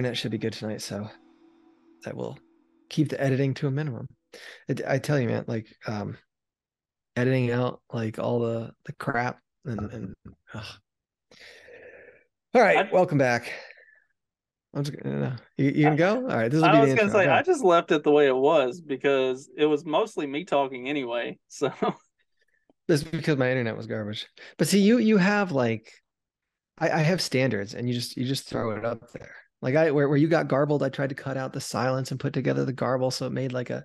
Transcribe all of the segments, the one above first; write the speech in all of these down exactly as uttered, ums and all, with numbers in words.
internet should be good tonight, so I will keep the editing to a minimum. I, I tell you, man, like um, editing out like all the, the crap and, and ugh. All right, I, welcome back. I'm just gonna, you, you can go. All right, this will I be was the gonna say go. I just left it the way it was because it was mostly me talking anyway. So that's because my internet was garbage. But see, you you have like I, I have standards, and you just you just throw it up there. Like I where, where you got garbled, I tried to cut out the silence and put together the garble, so it made like a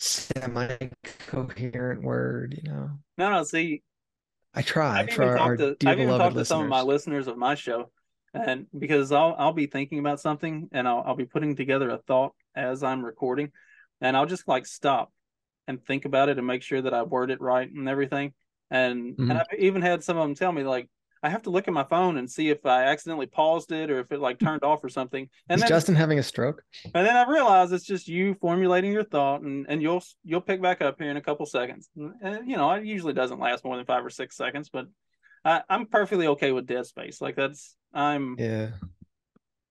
semi-coherent word. You know? No, no. See. I try. I've even, our, talked, to, I've even talked to listeners. Some of my listeners of my show, and because I'll I'll be thinking about something and I'll I'll be putting together a thought as I'm recording, and I'll just like stop and think about it and make sure that I word it right and everything. And mm-hmm. and I've even had some of them tell me like I have to look at my phone and see if I accidentally paused it or if it like turned off or something. And Is then, Justin having a stroke? And then I realize it's just you formulating your thought, and, and you'll you'll pick back up here in a couple seconds. And, and you know, it usually doesn't last more than five or six seconds, but I, I'm perfectly okay with dead space. Like that's I'm yeah,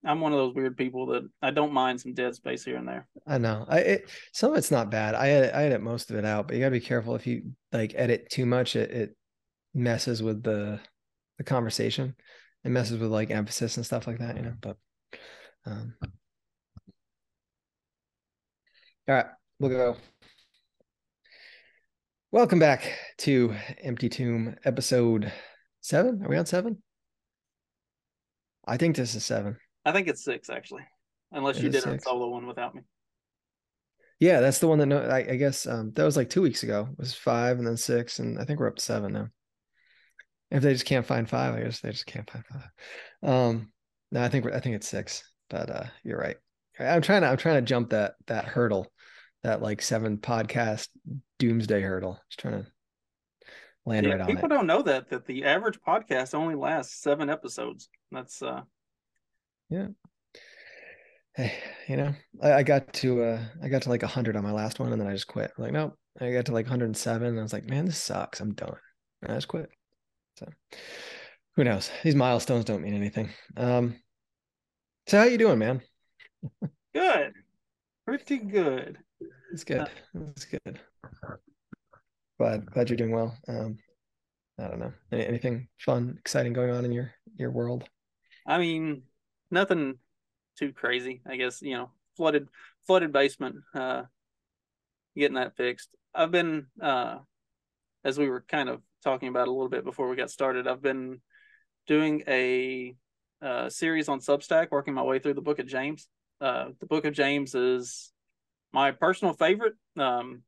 I'm one of those weird people that I don't mind some dead space here and there. I know. I it, some of it's not bad. I I edit most of it out, but you gotta be careful if you like edit too much. It it messes with the the conversation. It messes with like emphasis and stuff like that, you know, but um all right, we'll go. Welcome back to Empty Tomb, episode seven. Are we on seven? I think this is seven. I think it's six actually, unless it you did a solo one without me. Yeah, that's the one that no, I, I guess um that was like two weeks ago. It was five and then six, and I think we're up to seven now. If they just can't find five, I guess they just can't find five. Um, no, I think we're, I think it's six, but uh, you're right. I'm trying to I'm trying to jump that that hurdle, that like seven podcast doomsday hurdle. Just trying to land yeah, right on it. People don't know that that the average podcast only lasts seven episodes. That's uh, yeah. Hey, you know, I, I got to uh, I got to like a hundred on my last one, and then I just quit. I'm like, nope. I got to like one hundred seven, and I was like, man, this sucks. I'm done. And I just quit. So who knows? These milestones don't mean anything. Um, so how you doing, man? Good. Pretty good. It's good. Uh, it's good. Glad, glad you're doing well. Um, I don't know. Any, anything fun, exciting going on in your, your world? I mean, nothing too crazy, I guess, you know, flooded, flooded basement, uh, getting that fixed. I've been, uh, as we were kind of talking about a little bit before we got started, I've been doing a uh, series on Substack, working my way through the Book of James. Uh, the Book of James is my personal favorite. Um,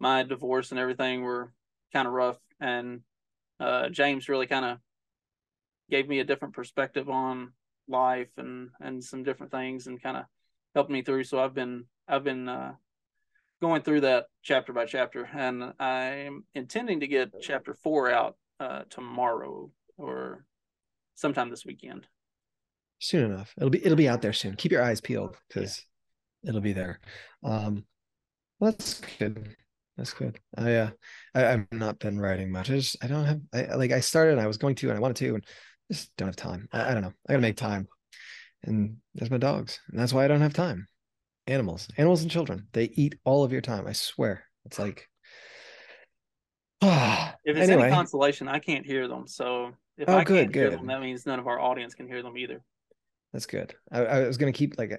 my divorce and everything were kind of rough, and uh, James really kind of gave me a different perspective on life and and some different things, and kind of helped me through. So I've been I've been uh, going through that chapter by chapter, and I'm intending to get chapter four out uh, tomorrow or sometime this weekend. Soon enough, it'll be it'll be out there soon. Keep your eyes peeled because yeah. it'll be there. Um, well, that's good. That's good. I uh, I, I've not been writing much. I just I don't have I, like I started. And I was going to and I wanted to, and just don't have time. I, I don't know. I gotta make time, and there's my dogs, and that's why I don't have time. Animals, animals and children, they eat all of your time. I swear. It's like, oh, if it's anyway. Any consolation, I can't hear them. So if oh, I good, can't good. hear them, that means none of our audience can hear them either. That's good. I, I was going to keep like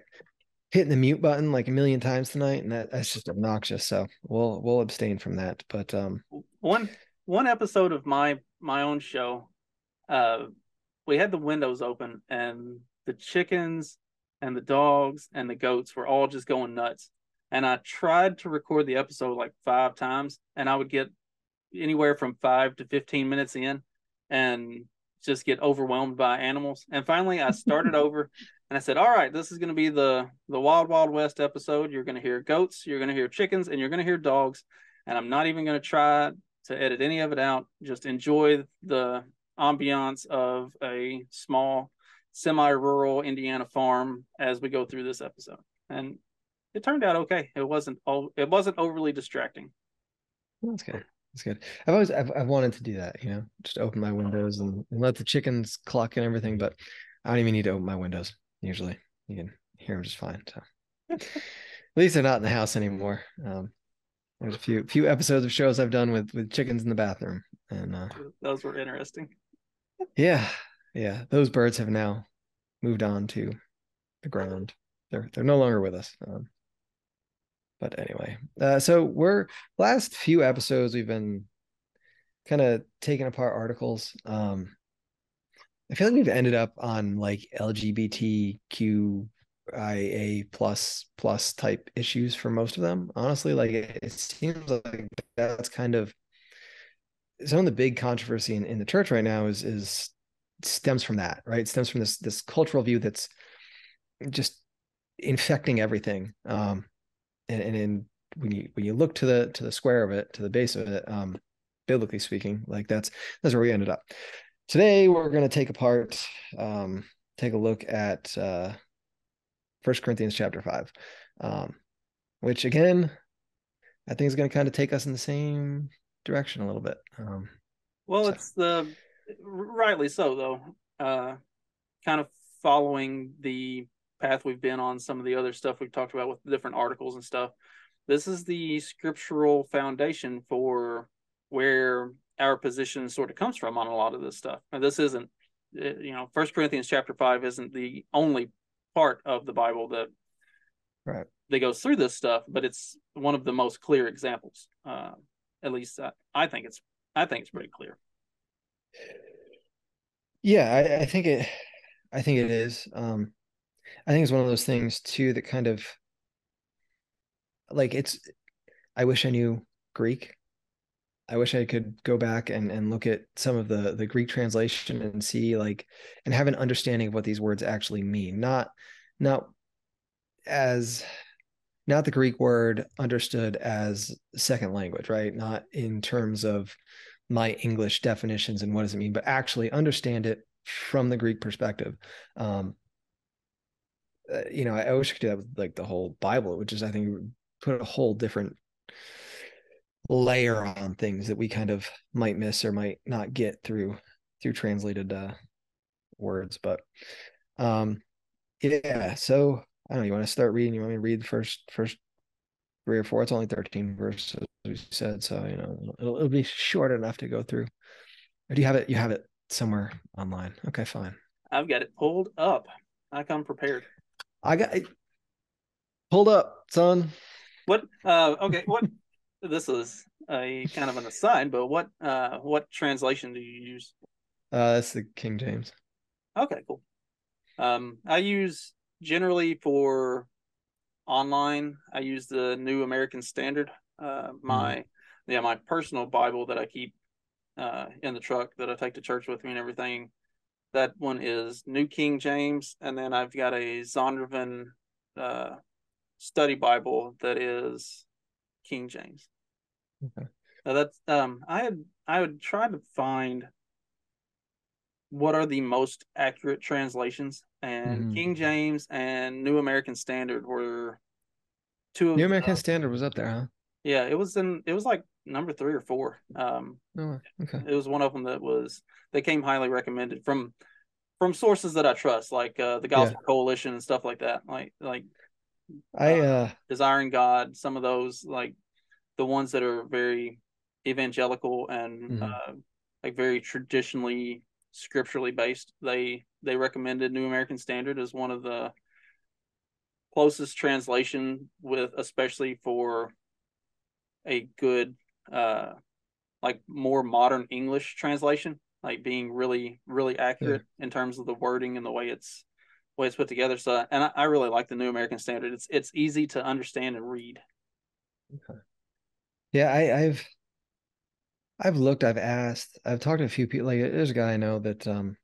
hitting the mute button like a million times tonight. And that, that's just obnoxious. So we'll, we'll abstain from that. But um, one, one episode of my, my own show, uh, we had the windows open, and the chickens and the dogs and the goats were all just going nuts. And I tried to record the episode like five times, and I would get anywhere from five to fifteen minutes in and just get overwhelmed by animals. And finally I started over, and I said, all right, this is going to be the, the Wild Wild West episode. You're going to hear goats, you're going to hear chickens, and you're going to hear dogs. And I'm not even going to try to edit any of it out. Just enjoy the ambiance of a small semi-rural Indiana farm as we go through this episode, and it turned out okay. It wasn't all, it wasn't overly distracting. That's good. That's good. I've always I've, I've wanted to do that, you know, just open my windows and, and let the chickens cluck and everything. But I don't even need to open my windows usually. You can hear them just fine. So at least they're not in the house anymore. Um, there's a few few episodes of shows I've done with with chickens in the bathroom, and uh, those were interesting. Yeah, yeah. Those birds have now moved on to the ground. They're they're no longer with us. Um, but anyway, uh, so we're last few episodes we've been kind of taking apart articles. Um, I feel like we've ended up on like L G B T Q I A plus plus type issues for most of them. Honestly, like it, it seems like that's kind of some of the big controversy in, in the church right now is is stems from that, right? It stems from this this cultural view that's just infecting everything. Um, and and in, when you when you look to the to the square of it, to the base of it, um, biblically speaking, like that's that's where we ended up. Today we're going to take apart, um, take a look at uh, First Corinthians chapter five, um, which again, I think is going to kind of take us in the same direction a little bit. Um, well, so. It's the, rightly so though, uh, kind of following the path we've been on some of the other stuff we've talked about with the different articles and stuff. This is the scriptural foundation for where our position sort of comes from on a lot of this stuff. Now, this isn't, you know, First Corinthians chapter five isn't the only part of the Bible that right. that goes through this stuff, but it's one of the most clear examples. Uh, at least I, I think it's, I think it's pretty clear. Yeah, I, I think it, I think it is. Um, I think it's one of those things too, that kind of like it's, I wish I knew Greek. I wish I could go back and, and look at some of the, the Greek translation and see like, and have an understanding of what these words actually mean. Not, not as, not the Greek word understood as second language, right? Not in terms of my English definitions and what does it mean, but actually understand it from the Greek perspective. Um, you know, I, I wish I could do that with like the whole Bible, which is, I think, put a whole different layer on things that we kind of might miss or might not get through through translated uh words. But um yeah, so I don't know, you want to start reading? You want me to read the first first three or four? It's only thirteen verses, as we said, so you know it'll, it'll be short enough to go through. Or do you have it you have it somewhere online? Okay, fine. I've got it pulled up. I come prepared. I got it pulled up, son. What uh okay what This is a kind of an aside, but what uh, what translation do you use? Uh, that's the King James. Okay, cool. Um, I use generally for online. I use the New American Standard. Uh, my mm. yeah, my personal Bible that I keep uh, in the truck that I take to church with me and everything. That one is New King James, and then I've got a Zondervan uh, study Bible that is King James. Okay. Now that's um I had I would try to find what are the most accurate translations, and mm. King James and New American Standard were two of New American uh, Standard was up there, huh? Yeah, it was in it was like number three or four. Um oh, okay. It was one of them that was they came highly recommended from from sources that I trust, like uh, the Gospel yeah. Coalition and stuff like that. Like like I uh, uh Desiring God, some of those, like the ones that are very evangelical and mm-hmm. uh like very traditionally scripturally based, they they recommended New American Standard as one of the closest translation, with especially for a good uh like more modern English translation, like being really really accurate yeah. in terms of the wording and the way it's way it's put together. So, and I, I really like the New American Standard. It's it's easy to understand and read. Okay. Yeah, I, I've I've looked, I've asked, I've talked to a few people. Like, there's a guy I know that um,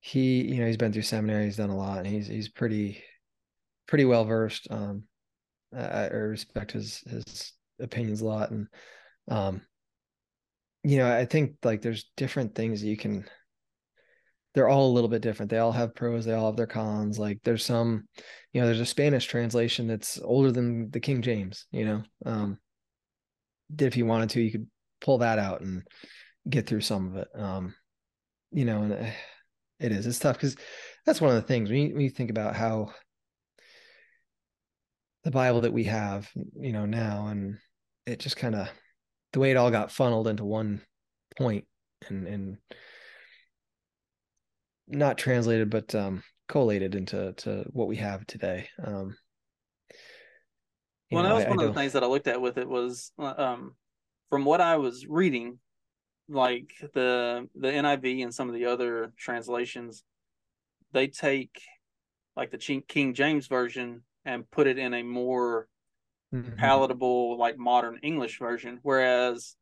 he, you know, he's been through seminary, he's done a lot, and he's he's pretty pretty well versed. Um, I, I respect his his opinions a lot, and um, you know, I think like there's different things that you can. They're all a little bit different. They all have pros. They all have their cons. Like there's some, you know, there's a Spanish translation that's older than the King James, you know, um, if you wanted to, you could pull that out and get through some of it. Um, you know, and it is, it's tough because that's one of the things when you, when you think about how the Bible that we have, you know, now, and it just kind of the way it all got funneled into one point and and not translated, but um, collated into to what we have today. Um, well, know, that was I, one I of the things that I looked at with it was um, from what I was reading, like the the N I V and some of the other translations, they take like the King James version and put it in a more mm-hmm. palatable, like modern English version, whereas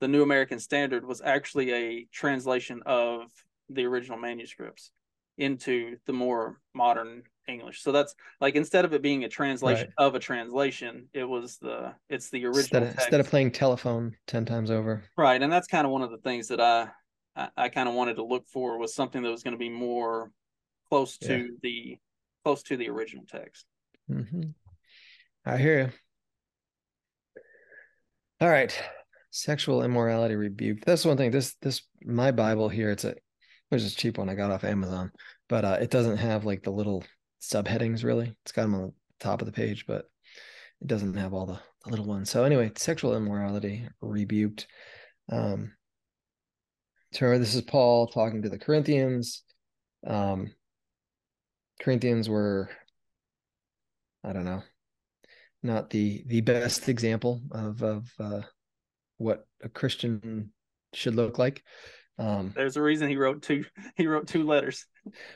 the New American Standard was actually a translation of the original manuscripts into the more modern English. So that's like, instead of it being a translation right. of a translation, it was the, it's the original instead of, text. Instead of playing telephone ten times over. Right. And that's kind of one of the things that I, I, I kind of wanted to look for, was something that was going to be more close to yeah. the, close to the original text. Mm-hmm. I hear you. All right. Sexual immorality rebuked. That's one thing. This, this, my Bible here, it's a, which is a cheap one I got off Amazon, but uh, it doesn't have like the little subheadings really. It's got them on the top of the page, but it doesn't have all the, the little ones. So anyway, sexual immorality rebuked. Um, so remember, this is Paul talking to the Corinthians. Um, Corinthians were, I don't know, not the the best example of of uh, what a Christian should look like. Um, There's a reason he wrote two. He wrote two letters.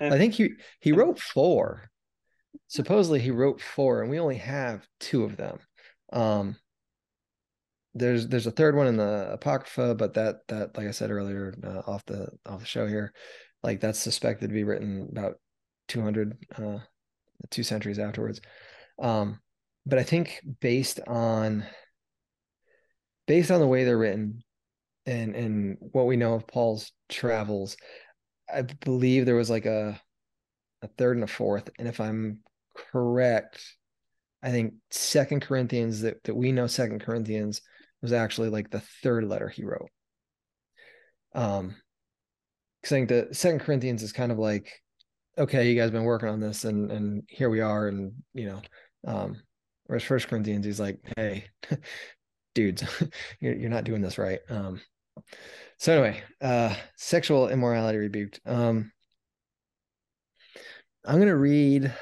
And I think he he wrote four. Supposedly he wrote four, and we only have two of them. Um, there's there's a third one in the Apocrypha, but that that like I said earlier uh, off the off the show here, like that's suspected to be written about two hundred, uh, two centuries afterwards. Um, but I think based on based on the way they're written, and and what we know of Paul's travels, I believe there was like a a third and a fourth. And if I'm correct, I think Second Corinthians that, that we know Second Corinthians was actually like the third letter he wrote. Um, because I think the Second Corinthians is kind of like, okay, you guys have been working on this, and and here we are, and you know, um, whereas First Corinthians, he's like, hey. Dudes, you're not doing this right. Um, so anyway, uh, sexual immorality rebuked. Um, I'm going to read.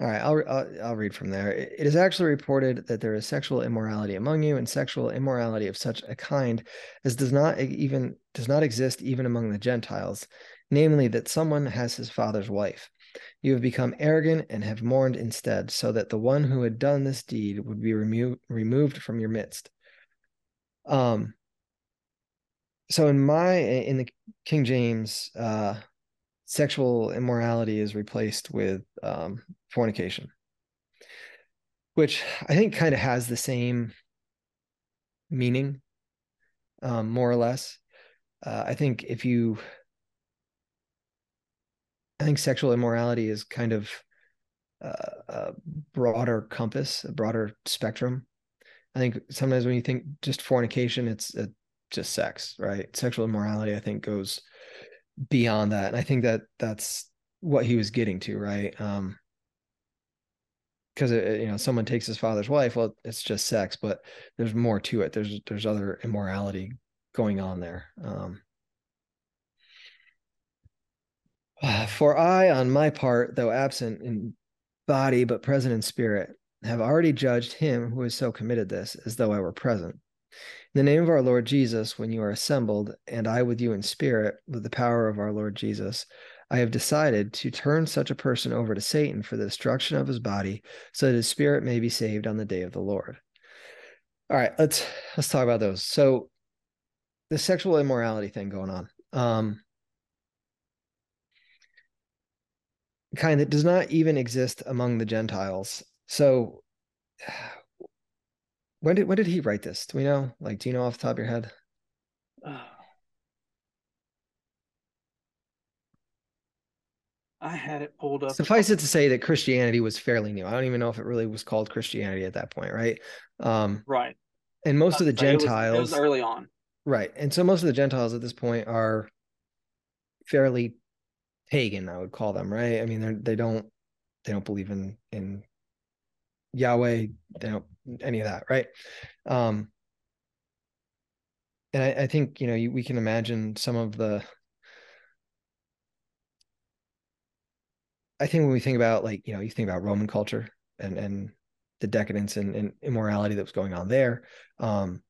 All right, I'll, I'll, I'll read from there. It is actually reported that there is sexual immorality among you, and sexual immorality of such a kind as does not even does not exist even among the Gentiles, namely that someone has his father's wife. You have become arrogant and have mourned instead, so that the one who had done this deed would be remo- removed from your midst. Um. So in my in the King James, uh, sexual immorality is replaced with um, fornication, which I think kind of has the same meaning, um, more or less. Uh, I think if you. I think sexual immorality is kind of uh, a broader compass, a broader spectrum. I think sometimes when you think just fornication, it's uh, just sex, right? Sexual immorality, I think, goes beyond that. And I think that that's what he was getting to, right? Um, because, you know, someone takes his father's wife, well, it's just sex, but there's more to it. There's, there's other immorality going on there. Um, For I, on my part, though absent in body but present in spirit, have already judged him who has so committed this, as though I were present. In the name of our Lord Jesus, when you are assembled, and I with you in spirit, with the power of our Lord Jesus, I have decided to turn such a person over to Satan for the destruction of his body, so that his spirit may be saved on the day of the Lord. All right, let's let's talk about those. So, the sexual immorality thing going on. Um, kind that does not even exist among the Gentiles. So when did when did he write this? Do we know? Like, do you know off the top of your head? Uh, I had it pulled up. Suffice it to say that Christianity was fairly new. I don't even know if it really was called Christianity at that point, right? Um, right. And most of the Gentiles... It was, it was early on. Right. And so most of the Gentiles at this point are fairly pagan, I would call them, right? I mean, they they don't they don't believe in in Yahweh, they don't any of that, right? Um, and I, I think, you know, you, we can imagine some of the. I think when we think about, like, you know, you think about Roman culture and and the decadence and, and immorality that was going on there. Um,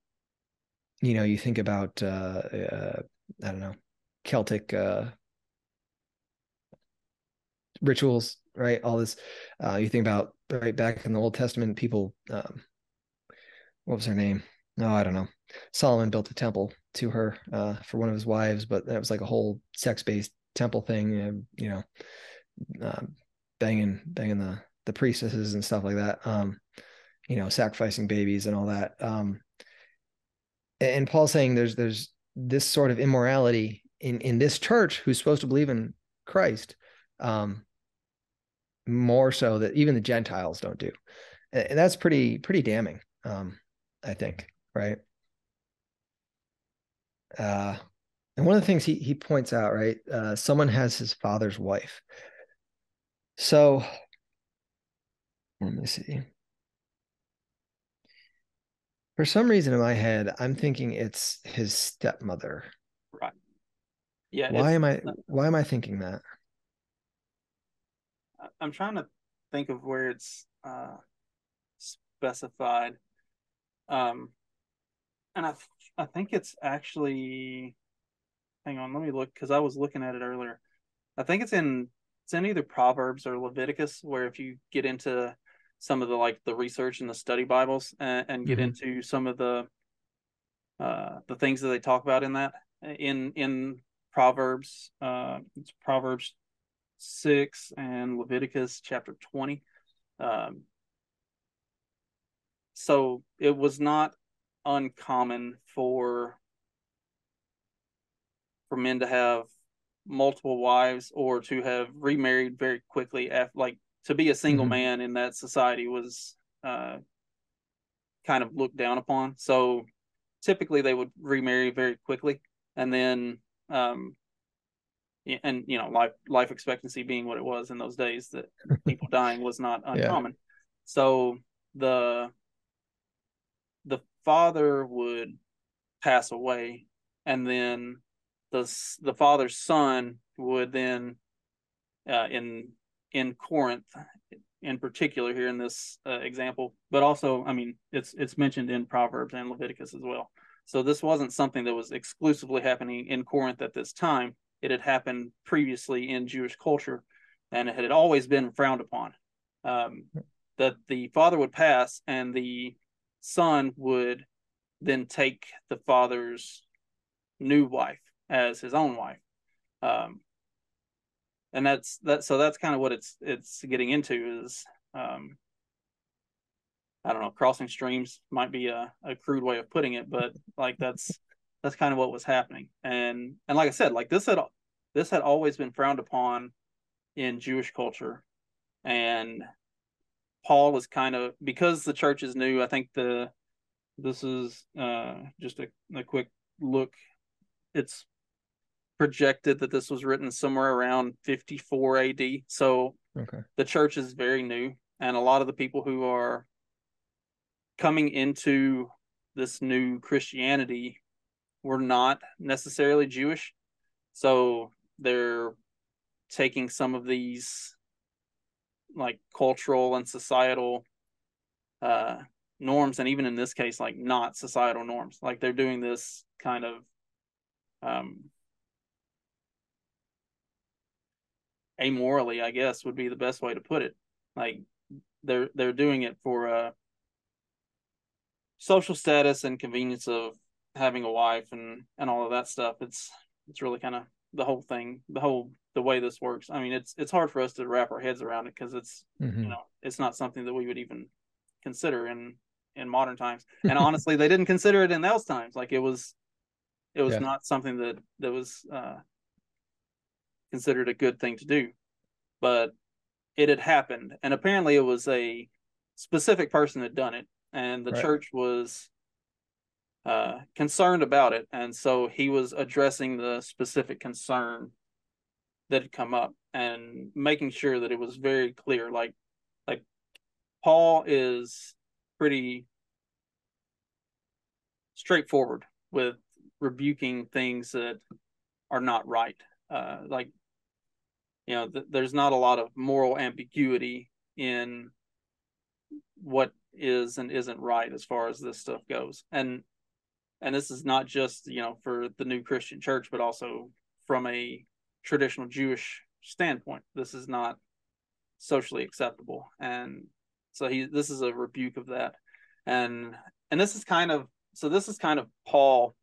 you know, you think about uh, uh, I don't know, Celtic uh, rituals, right? All this. Uh, you think about right back in the Old Testament, people. Um, what was her name? No, oh, I don't know. Solomon built a temple to her uh, for one of his wives, but that was like a whole sex-based temple thing. Uh, you know. Uh, banging banging the the priestesses and stuff like that, um you know, sacrificing babies and all that, um and Paul's saying there's there's this sort of immorality in in this church who's supposed to believe in Christ, um more so that even the Gentiles don't do, and that's pretty pretty damning, um I think, right? Uh and one of the things he he points out, right, uh someone has his father's wife. So let me see. For some reason in my head, I'm thinking it's his stepmother. Right. Yeah. Why am I why am I thinking that? I'm trying to think of where it's uh, specified. Um, and I I think it's actually, hang on, let me look, because I was looking at it earlier. I think it's in It's in either Proverbs or Leviticus, where if you get into some of the like the research and the study Bibles and, and get mm-hmm. into some of the uh, the things that they talk about in that in in Proverbs, uh, it's Proverbs six and Leviticus chapter twenty. Um, so it was not uncommon for for men to have multiple wives or to have remarried very quickly after, like to be a single mm-hmm. man in that society was uh kind of looked down upon, so typically they would remarry very quickly, and then um and you know, life life expectancy being what it was in those days, that people dying was not uncommon. Yeah. So the the father would pass away, and then the the father's son would then, uh, in in Corinth, in particular here in this uh, example, but also, I mean, it's it's mentioned in Proverbs and Leviticus as well. So this wasn't something that was exclusively happening in Corinth at this time. It had happened previously in Jewish culture, and it had always been frowned upon, um, that the father would pass and the son would then take the father's new wife as his own wife, um, and that's that. So that's kind of what it's it's getting into is, um, I don't know, crossing streams might be a, a crude way of putting it, but like that's that's kind of what was happening. And and like I said, like this had this had always been frowned upon in Jewish culture, and Paul is kind of, because the church is new. I think the this is uh, just a, a quick look. It's projected that this was written somewhere around fifty-four A D, so okay. The church is very new, and a lot of the people who are coming into this new Christianity were not necessarily Jewish, so they're taking some of these like cultural and societal uh norms, and even in this case, like not societal norms, like they're doing this kind of um amorally, I guess would be the best way to put it. Like they're they're doing it for uh, social status and convenience of having a wife and, and all of that stuff. It's it's really kind of the whole thing, the whole the way this works. I mean, it's it's hard for us to wrap our heads around it because it's mm-hmm. you know, it's not something that we would even consider in in modern times. And honestly, they didn't consider it in those times. Like it was it was yeah. not something that that was. Uh, considered a good thing to do, but it had happened, and apparently it was a specific person that had done it, and the right. church was uh concerned about it, and so he was addressing the specific concern that had come up, and making sure that it was very clear. Like, like Paul is pretty straightforward with rebuking things that are not right. Uh, like, you know, th- there's not a lot of moral ambiguity in what is and isn't right as far as this stuff goes. And, and this is not just, you know, for the new Christian church, but also from a traditional Jewish standpoint. This is not socially acceptable. And so he, this is a rebuke of that. And, and this is kind of, so this is kind of Paul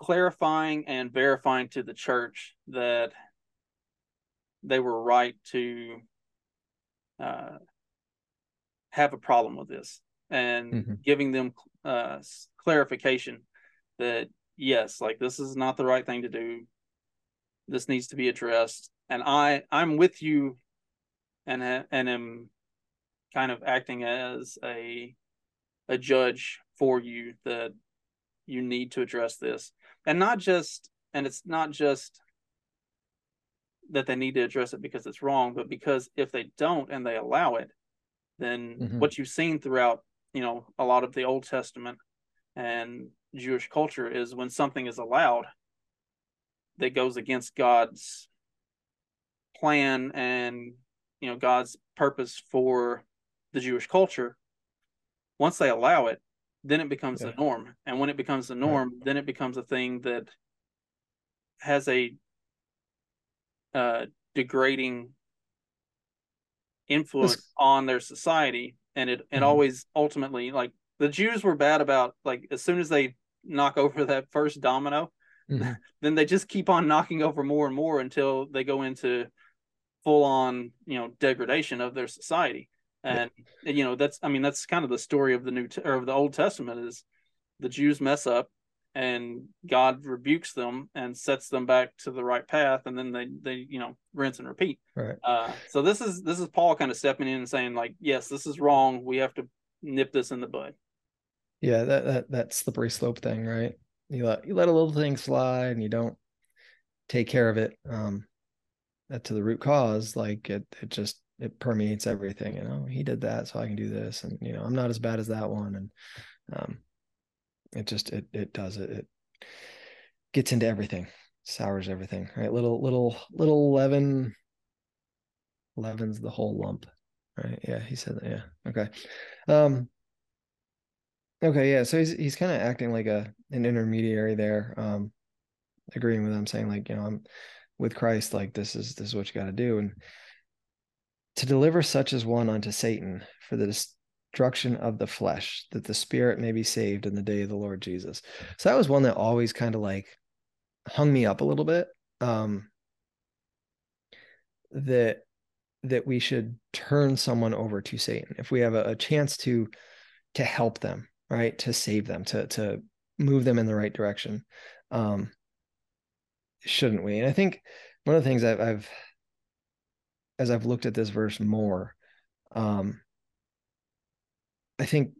clarifying and verifying to the church that they were right to uh, have a problem with this, and mm-hmm. giving them uh, clarification that, yes, like, this is not the right thing to do. This needs to be addressed. And I, I'm with you, and, and am kind of acting as a, a judge for you, that you need to address this. And not just, and it's not just that they need to address it because it's wrong, but because if they don't and they allow it, then mm-hmm. what you've seen throughout, you know, a lot of the Old Testament and Jewish culture is when something is allowed that goes against God's plan and, you know, God's purpose for the Jewish culture, once they allow it, then it becomes yeah. the norm. And when it becomes the norm, right. then it becomes a thing that has a uh, degrading influence this... on their society. And it, it mm-hmm. always ultimately, like, the Jews were bad about, like, as soon as they knock over that first domino, mm-hmm. then they just keep on knocking over more and more until they go into full on, you know, degradation of their society. And, you know, that's, I mean, that's kind of the story of the new, or of the Old Testament, is the Jews mess up and God rebukes them and sets them back to the right path. And then they, they, you know, rinse and repeat. Right. Uh, so this is, this is Paul kind of stepping in and saying, like, yes, this is wrong. We have to nip this in the bud. Yeah. That, that, that slippery slope thing, right? You let, you let a little thing slide and you don't take care of it. Um, that to the root cause, like it, it just, it permeates everything, you know, he did that, so I can do this. And, you know, I'm not as bad as that one. And, um, it just, it, it does it. It gets into everything, sours everything, right? Little, little, little leaven leavens the whole lump. Right. Yeah. He said that. Yeah. Okay. Um, okay. Yeah. So he's, he's kind of acting like a, an intermediary there. Um, agreeing with him, saying, like, you know, I'm with Christ, like, this is, this is what you got to do. And, to deliver such as one unto Satan for the destruction of the flesh, that the spirit may be saved in the day of the Lord Jesus. So that was one that always kind of like hung me up a little bit. Um, that, that we should turn someone over to Satan if we have a, a chance to, to help them, right. To save them, to, to move them in the right direction. Um, shouldn't we? And I think one of the things I've, I've, as I've looked at this verse more, um, I think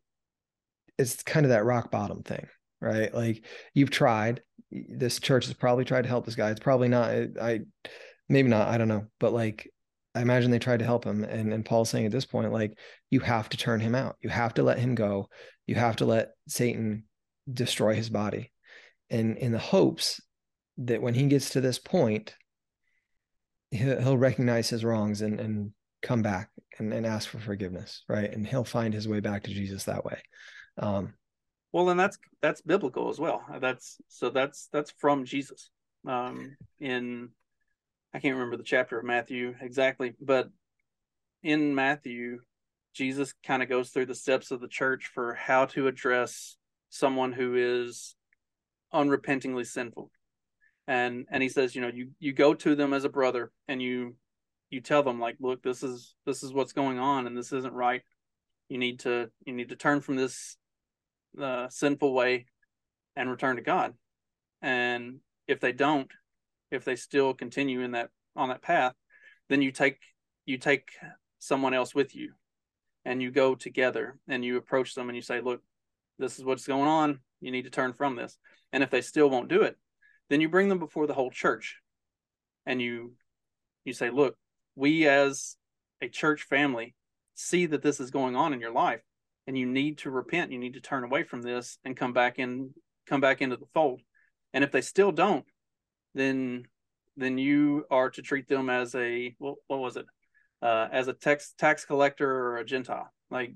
it's kind of that rock bottom thing, right? Like, you've tried, this church has probably tried to help this guy. It's probably not, I, maybe not, I don't know. But, like, I imagine they tried to help him. And, and Paul's saying at this point, like, you have to turn him out. You have to let him go. You have to let Satan destroy his body. And in the hopes that when he gets to this point, he'll recognize his wrongs and, and come back and, and ask for forgiveness, right? And he'll find his way back to Jesus that way. Um, well, and that's that's biblical as well. That's so that's that's from Jesus. Um, in I can't remember the chapter of Matthew exactly, but in Matthew, Jesus kind of goes through the steps of the church for how to address someone who is unrepentingly sinful. And and he says, you know, you, you go to them as a brother and you you tell them, like, look, this is this is what's going on and this isn't right. You need to you need to turn from this uh, sinful way and return to God. And if they don't, if they still continue in that on that path, then you take you take someone else with you and you go together and you approach them and you say, look, this is what's going on. You need to turn from this. And if they still won't do it, then you bring them before the whole church and you you say, look, we as a church family see that this is going on in your life, and you need to repent. You need to turn away from this and come back in, come back into the fold. And if they still don't, then then you are to treat them as a what, what was it? Uh, as a tax tax collector or a Gentile. Like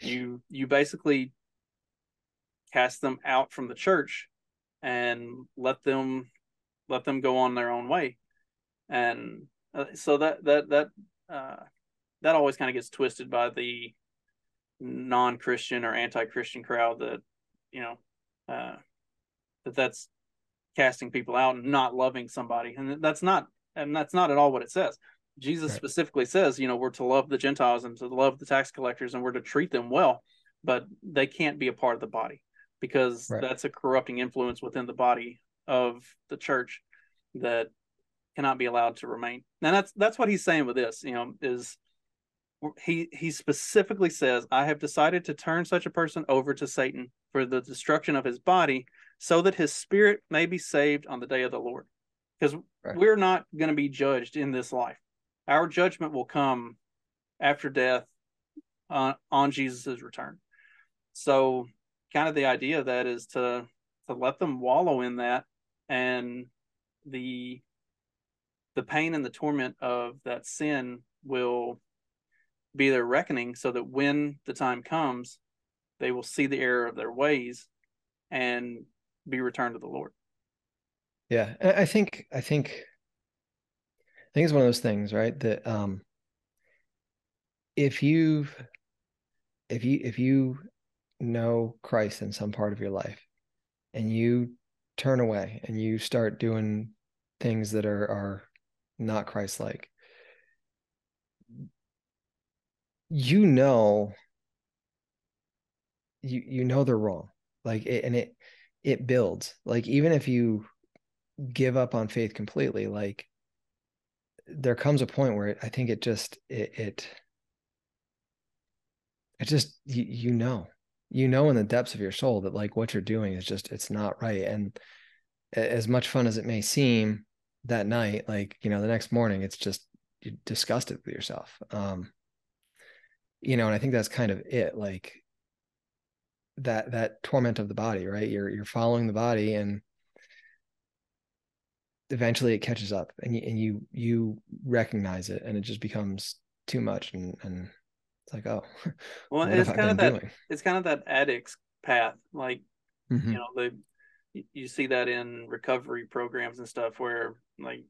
you you basically cast them out from the church and let them let them go on their own way. And uh, so that that that uh, that always kind of gets twisted by the non-Christian or anti-Christian crowd that, you know, uh, that that's casting people out and not loving somebody. And that's not and that's not at all what it says. Jesus right. specifically says, you know, we're to love the Gentiles and to love the tax collectors, and we're to treat them well, but they can't be a part of the body, because right. that's a corrupting influence within the body of the church that cannot be allowed to remain. Now that's, that's what he's saying with this, you know, is he, he specifically says, I have decided to turn such a person over to Satan for the destruction of his body, so that his spirit may be saved on the day of the Lord. Because right. we're not going to be judged in this life. Our judgment will come after death uh, on Jesus's return. So kind of the idea of that is to, to let them wallow in that, and the, the pain and the torment of that sin will be their reckoning, so that when the time comes, they will see the error of their ways and be returned to the Lord. Yeah. I think, I think, I think it's one of those things, right? That um, if you've, if you, if you know Christ in some part of your life, and you turn away and you start doing things that are are not Christ-like, you know, you you know they're wrong, like, it, and it it builds. Like, even if you give up on faith completely, like, there comes a point where it, I think it just, it, it, it just, you, you know, you know, in the depths of your soul that, like, what you're doing is just, it's not right. And as much fun as it may seem that night, like, you know, the next morning, it's just, you're disgusted with yourself. Um, you know, and I think that's kind of it, like that, that torment of the body, right? You're, you're following the body, and eventually it catches up, and you, and you, you recognize it, and it just becomes too much. And, and it's like, oh, well, it's kind of that, doing? it's kind of that addict's path. Like, mm-hmm. you know, the, you see that in recovery programs and stuff, where, like,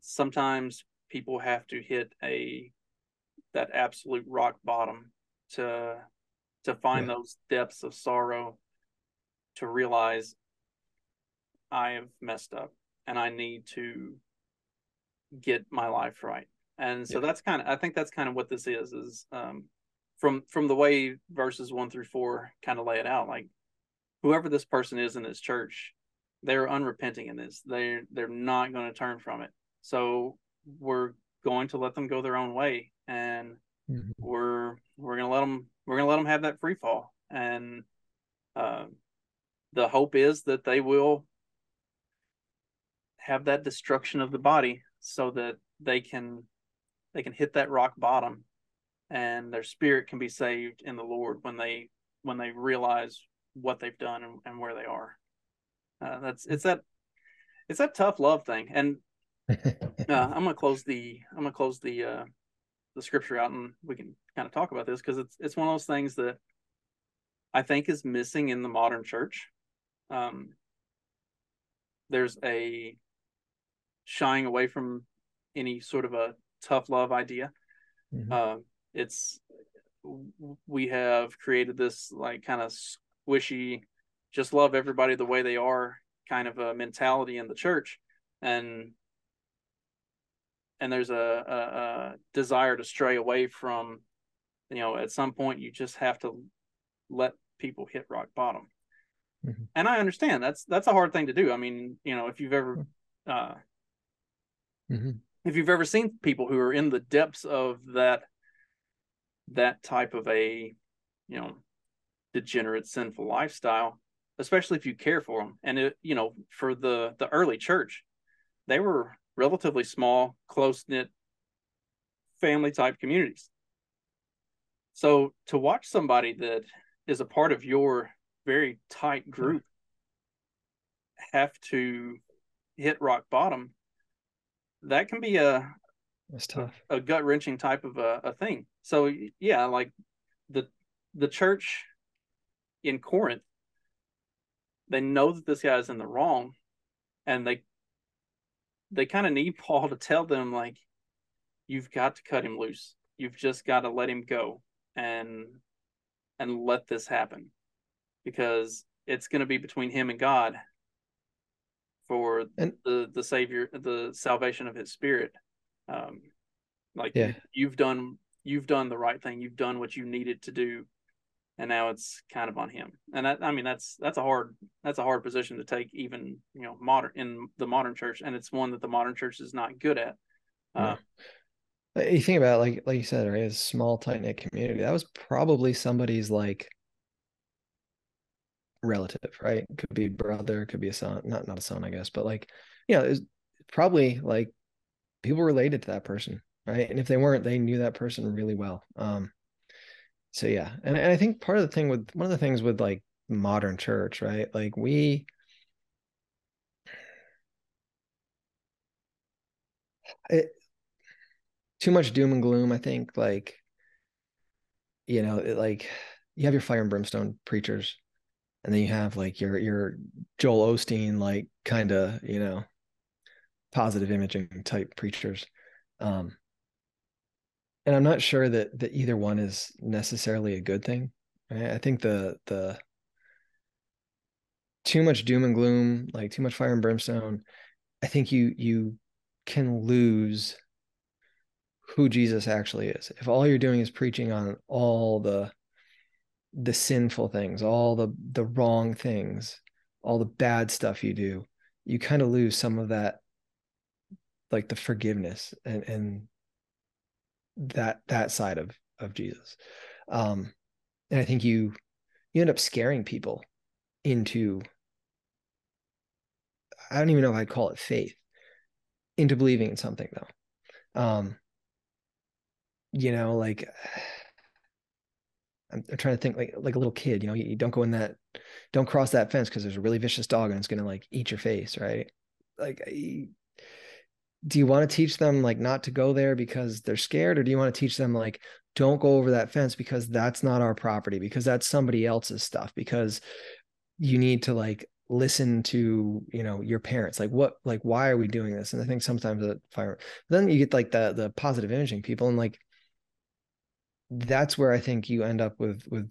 sometimes people have to hit a, that absolute rock bottom to, to find yeah. those depths of sorrow, to realize I have messed up, and I need to get my life right. And so yeah. that's kind of, I think that's kind of what this is, is um, from, from the way verses one through four kind of lay it out. Like, whoever this person is in this church, they're unrepenting in this. They're, they're not going to turn from it. So we're going to let them go their own way, and mm-hmm. we're, we're going to let them, we're going to let them have that free fall. And uh, the hope is that they will have that destruction of the body, so that they can, they can hit that rock bottom, and their spirit can be saved in the Lord when they, when they realize what they've done and, and where they are. Uh, that's, it's that, it's that tough love thing. And uh, I'm going to close the, I'm going to close the, uh, the scripture out, and we can kind of talk about this, because it's, it's one of those things that I think is missing in the modern church. Um, there's a shying away from any sort of a tough love idea. Mm-hmm. Uh, it's, we have created this, like, kind of squishy, just love everybody the way they are kind of a mentality in the church. And, and there's a, a, a desire to stray away from, you know, at some point you just have to let people hit rock bottom. Mm-hmm. And I understand that's, that's a hard thing to do. I mean, you know, if you've ever, uh, mm-hmm. if you've ever seen people who are in the depths of that, that type of a, you know, degenerate, sinful lifestyle, especially if you care for them. And, it, you know, for the, the early church, they were, relatively small, close-knit, family-type communities. So to watch somebody that is a part of your very tight group have to hit rock bottom, that can be a That's tough. a gut-wrenching type of a, a thing. So yeah, like the the church in Corinth, they know that this guy is in the wrong, and they they kind of need Paul to tell them, like, you've got to cut him loose. You've just got to let him go and and let this happen, because it's going to be between him and God for and, the the Savior, the salvation of His Spirit. Um, like yeah. you've done, you've done the right thing. You've done what you needed to do, and now it's kind of on him. And that, I mean, that's that's a hard that's a hard position to take, even you know, modern in the modern church, and it's one that the modern church is not good at. Uh, yeah. You think about it, like like you said, right? A small, tight knit community. That was probably somebody's like relative, right? Could be a brother, could be a son, not not a son, I guess, but like, you know, it was probably like people related to that person, right? And if they weren't, they knew that person really well. Um, so yeah, and, and I think part of the thing with one of the things with like modern church, right? Like we, it, too much doom and gloom. I think like, you know, it, like you have your fire and brimstone preachers, and then you have like your your Joel Osteen, like kind of, you know, positive imaging type preachers. Um, and I'm not sure that, that either one is necessarily a good thing. Right? I think the, the too much doom and gloom, like too much fire and brimstone, I think you, you can lose who Jesus actually is. If all you're doing is preaching on all the, the sinful things, all the, the wrong things, all the bad stuff you do, you kind of lose some of that, like the forgiveness and, and that, that side of, of Jesus. Um, and I think you, you end up scaring people into, I don't even know if I'd call it faith, into believing in something though. Um, you know, like I'm, I'm trying to think like, like a little kid, you know, you, you don't go in that, don't cross that fence, 'cause there's a really vicious dog and it's going to like eat your face. Right? Like I, do you want to teach them like not to go there because they're scared? Or do you want to teach them like, don't go over that fence because that's not our property, because that's somebody else's stuff, because you need to like listen to, you know, your parents, like what, like, why are we doing this? And I think sometimes the fire, then you get like the, the positive imaging people. And like, that's where I think you end up with, with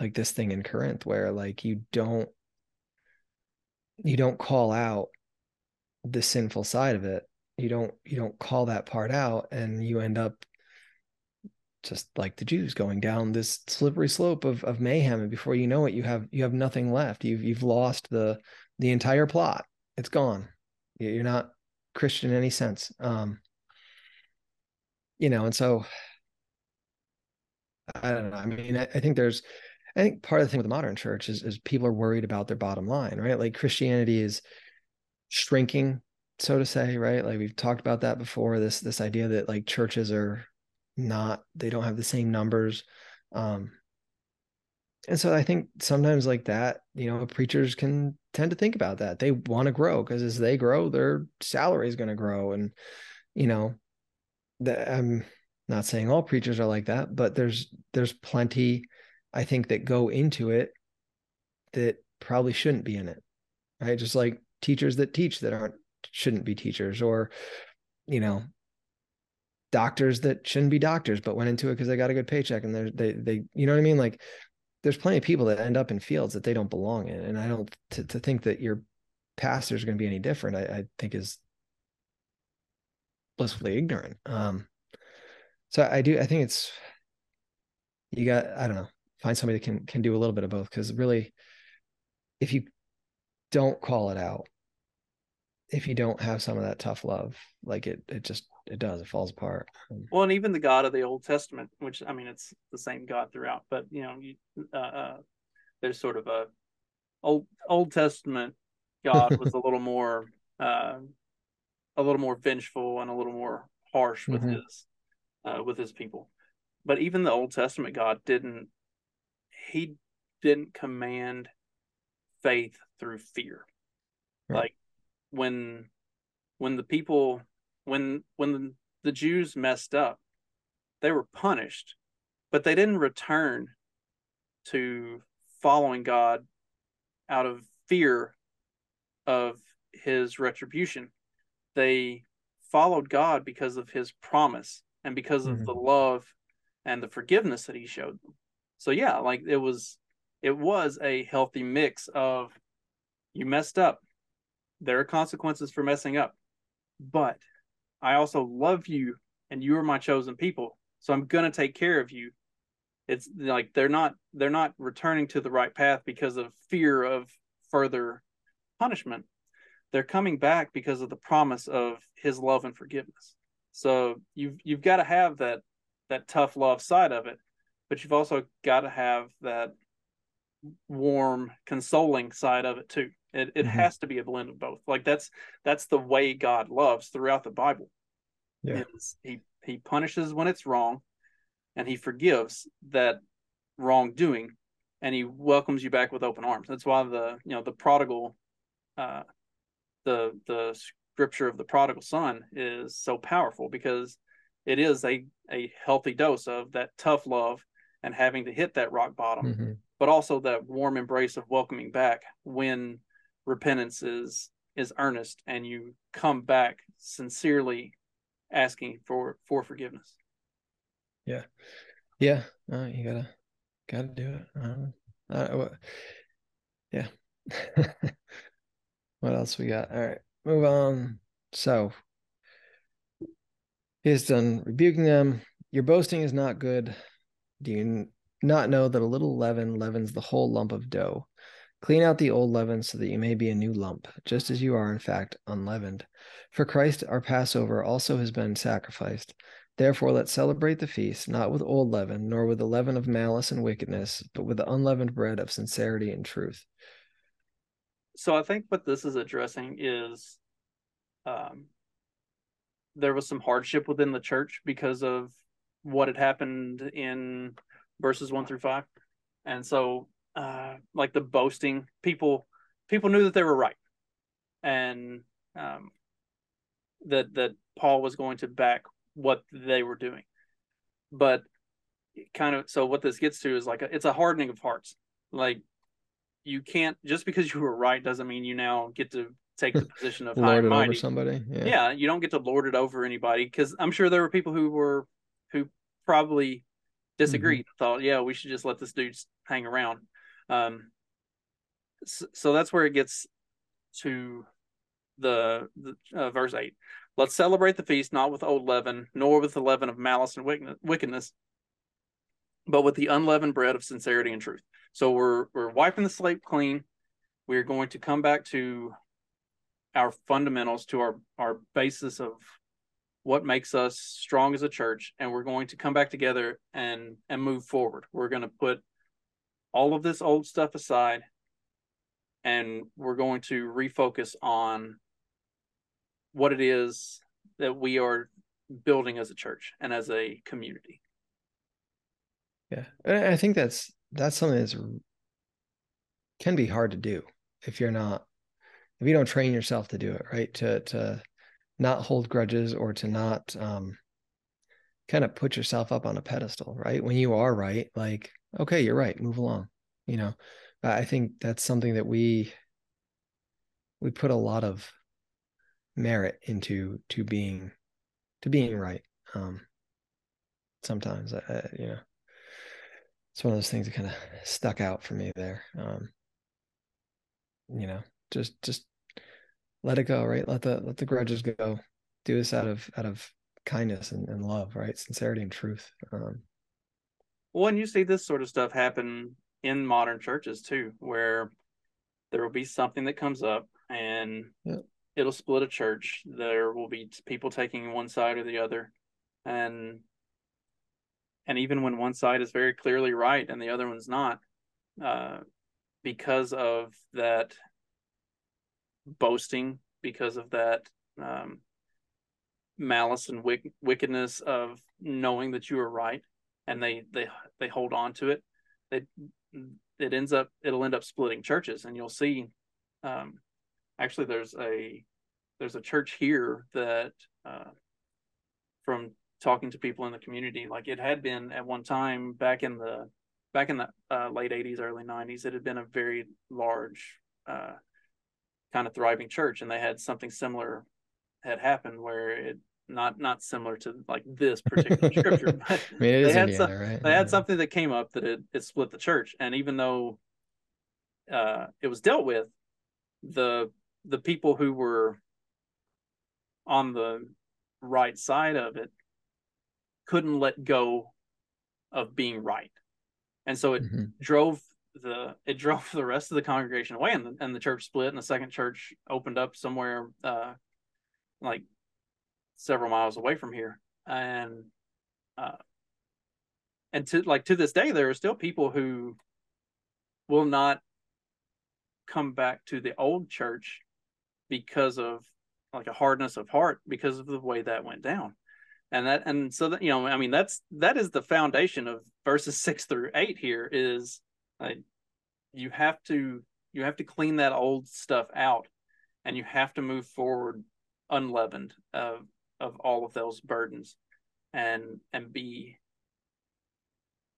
like this thing in Corinth where like, you don't, you don't call out the sinful side of it. You don't, you don't call that part out, and you end up just like the Jews going down this slippery slope of, of mayhem. And before you know it, you have, you have nothing left. You've, you've lost the, the entire plot. It's gone. You're not Christian in any sense. Um, you know, and so I don't know. I mean, I, I think there's, I think part of the thing with the modern church is, is people are worried about their bottom line, right? Like Christianity is shrinking, so to say, right? Like we've talked about that before, this, this idea that like churches are not, they don't have the same numbers. Um, and so I think sometimes like that, you know, preachers can tend to think about that. They want to grow because as they grow, their salary is going to grow. And, you know, the, I'm not saying all preachers are like that, but there's, there's plenty, I think, that go into it that probably shouldn't be in it, right? Just like teachers that teach that aren't, shouldn't be teachers, or, you know, doctors that shouldn't be doctors, but went into it because they got a good paycheck. And they're, they, they, you know what I mean? Like there's plenty of people that end up in fields that they don't belong in. And I don't, to, to think that your pastor is going to be any different, I, I think is blissfully ignorant. Um, so I do, I think it's, you got, I don't know, find somebody that can, can do a little bit of both. 'Cause really, if you don't call it out, if you don't have some of that tough love, like it, it just, it does, it falls apart. Well, and even the God of the Old Testament, which, I mean, it's the same God throughout, but you know, you, uh, uh, there's sort of a old, Old Testament God was a little more, uh, a little more vengeful and a little more harsh with mm-hmm. his uh, with his people. But even the Old Testament God didn't he didn't command faith through fear. Right. Like when when the people when when the Jews messed up, they were punished, but they didn't return to following God out of fear of his retribution. They followed God because of his promise and because of mm-hmm. the love and the forgiveness that he showed them. So yeah, like it was it was a healthy mix of you messed up. There are consequences for messing up, but I also love you and you are my chosen people. So I'm going to take care of you. It's like they're not they're not returning to the right path because of fear of further punishment. They're coming back because of the promise of his love and forgiveness. So you've you've got to have that that tough love side of it, but you've also got to have that warm, consoling side of it too. It it mm-hmm. has to be a blend of both. Like that's that's the way God loves throughout the Bible. Yeah. He he punishes when it's wrong, and he forgives that wrongdoing, and he welcomes you back with open arms. That's why the you know the prodigal. Uh, the the scripture of the prodigal son is so powerful because it is a a healthy dose of that tough love and having to hit that rock bottom, mm-hmm. but also that warm embrace of welcoming back when repentance is is earnest and you come back sincerely asking for for forgiveness. Yeah, yeah, uh, you gotta gotta do it. Um, uh, well, yeah. What else we got? All right, move on. So he's done rebuking them. Your boasting is not good. Do you not know that a little leaven leavens the whole lump of dough? Clean out the old leaven so that you may be a new lump, just as you are, in fact, unleavened. For Christ, our Passover, also has been sacrificed. Therefore, let's celebrate the feast, not with old leaven, nor with the leaven of malice and wickedness, but with the unleavened bread of sincerity and truth. So I think what this is addressing is um, there was some hardship within the church because of what had happened in verses one through five. And so uh, like the boasting, people people knew that they were right. And um, that, that Paul was going to back what they were doing. But kind of, so what this gets to is like, a, it's a hardening of hearts. Like, you can't, just because you were right doesn't mean you now get to take the position of high and mighty. Over somebody. Yeah. yeah, you don't get to lord it over anybody, because I'm sure there were people who were who probably disagreed mm-hmm. and thought, yeah, we should just let this dude hang around. Um, so, so that's where it gets to the, the uh, verse eight. Let's celebrate the feast not with old leaven, nor with the leaven of malice and wickedness, but with the unleavened bread of sincerity and truth. So we're we're wiping the slate clean. We're going to come back to our fundamentals, to our, our basis of what makes us strong as a church, and we're going to come back together and and move forward. We're going to put all of this old stuff aside, and we're going to refocus on what it is that we are building as a church and as a community. Yeah, I think that's that's something that's can be hard to do if you're not, if you don't train yourself to do it, right? To, to not hold grudges or to not um, kind of put yourself up on a pedestal, right? When you are right, like, okay, you're right, move along. You know, I think that's something that we, we put a lot of merit into, to being, to being right. Um, sometimes, uh, you know, it's one of those things that kind of stuck out for me there. Um, you know, just just let it go, right? Let the let the grudges go. Do this out of out of kindness and, and love, right? Sincerity and truth. Um, well, and you see this sort of stuff happen in modern churches too, where there will be something that comes up and yeah. it'll split a church. There will be people taking one side or the other, and And even when one side is very clearly right and the other one's not, uh, because of that boasting, because of that um, malice and wick, wickedness of knowing that you are right, and they they they hold on to it. They it ends up it'll end up splitting churches, and you'll see. Um, actually, there's a there's a church here that uh, from talking to people in the community, like it had been at one time back in the back in the uh, late eighties, early nineties, it had been a very large uh, kind of thriving church, and they had something similar had happened where it not not similar to like this particular scripture. But I mean, it is they had Indiana, some, right? They yeah. had something that came up that it, it split the church, and even though uh, it was dealt with, the the people who were on the right side of it couldn't let go of being right, and so it mm-hmm. drove the it drove the rest of the congregation away, and the, and the church split, and the second church opened up somewhere uh like several miles away from here, and uh and to like to this day there are still people who will not come back to the old church because of like a hardness of heart because of the way that went down. And that, and so that, you know, I mean, that's, that is the foundation of verses six through eight here is like, you have to, you have to clean that old stuff out, and you have to move forward unleavened of, of all of those burdens and, and be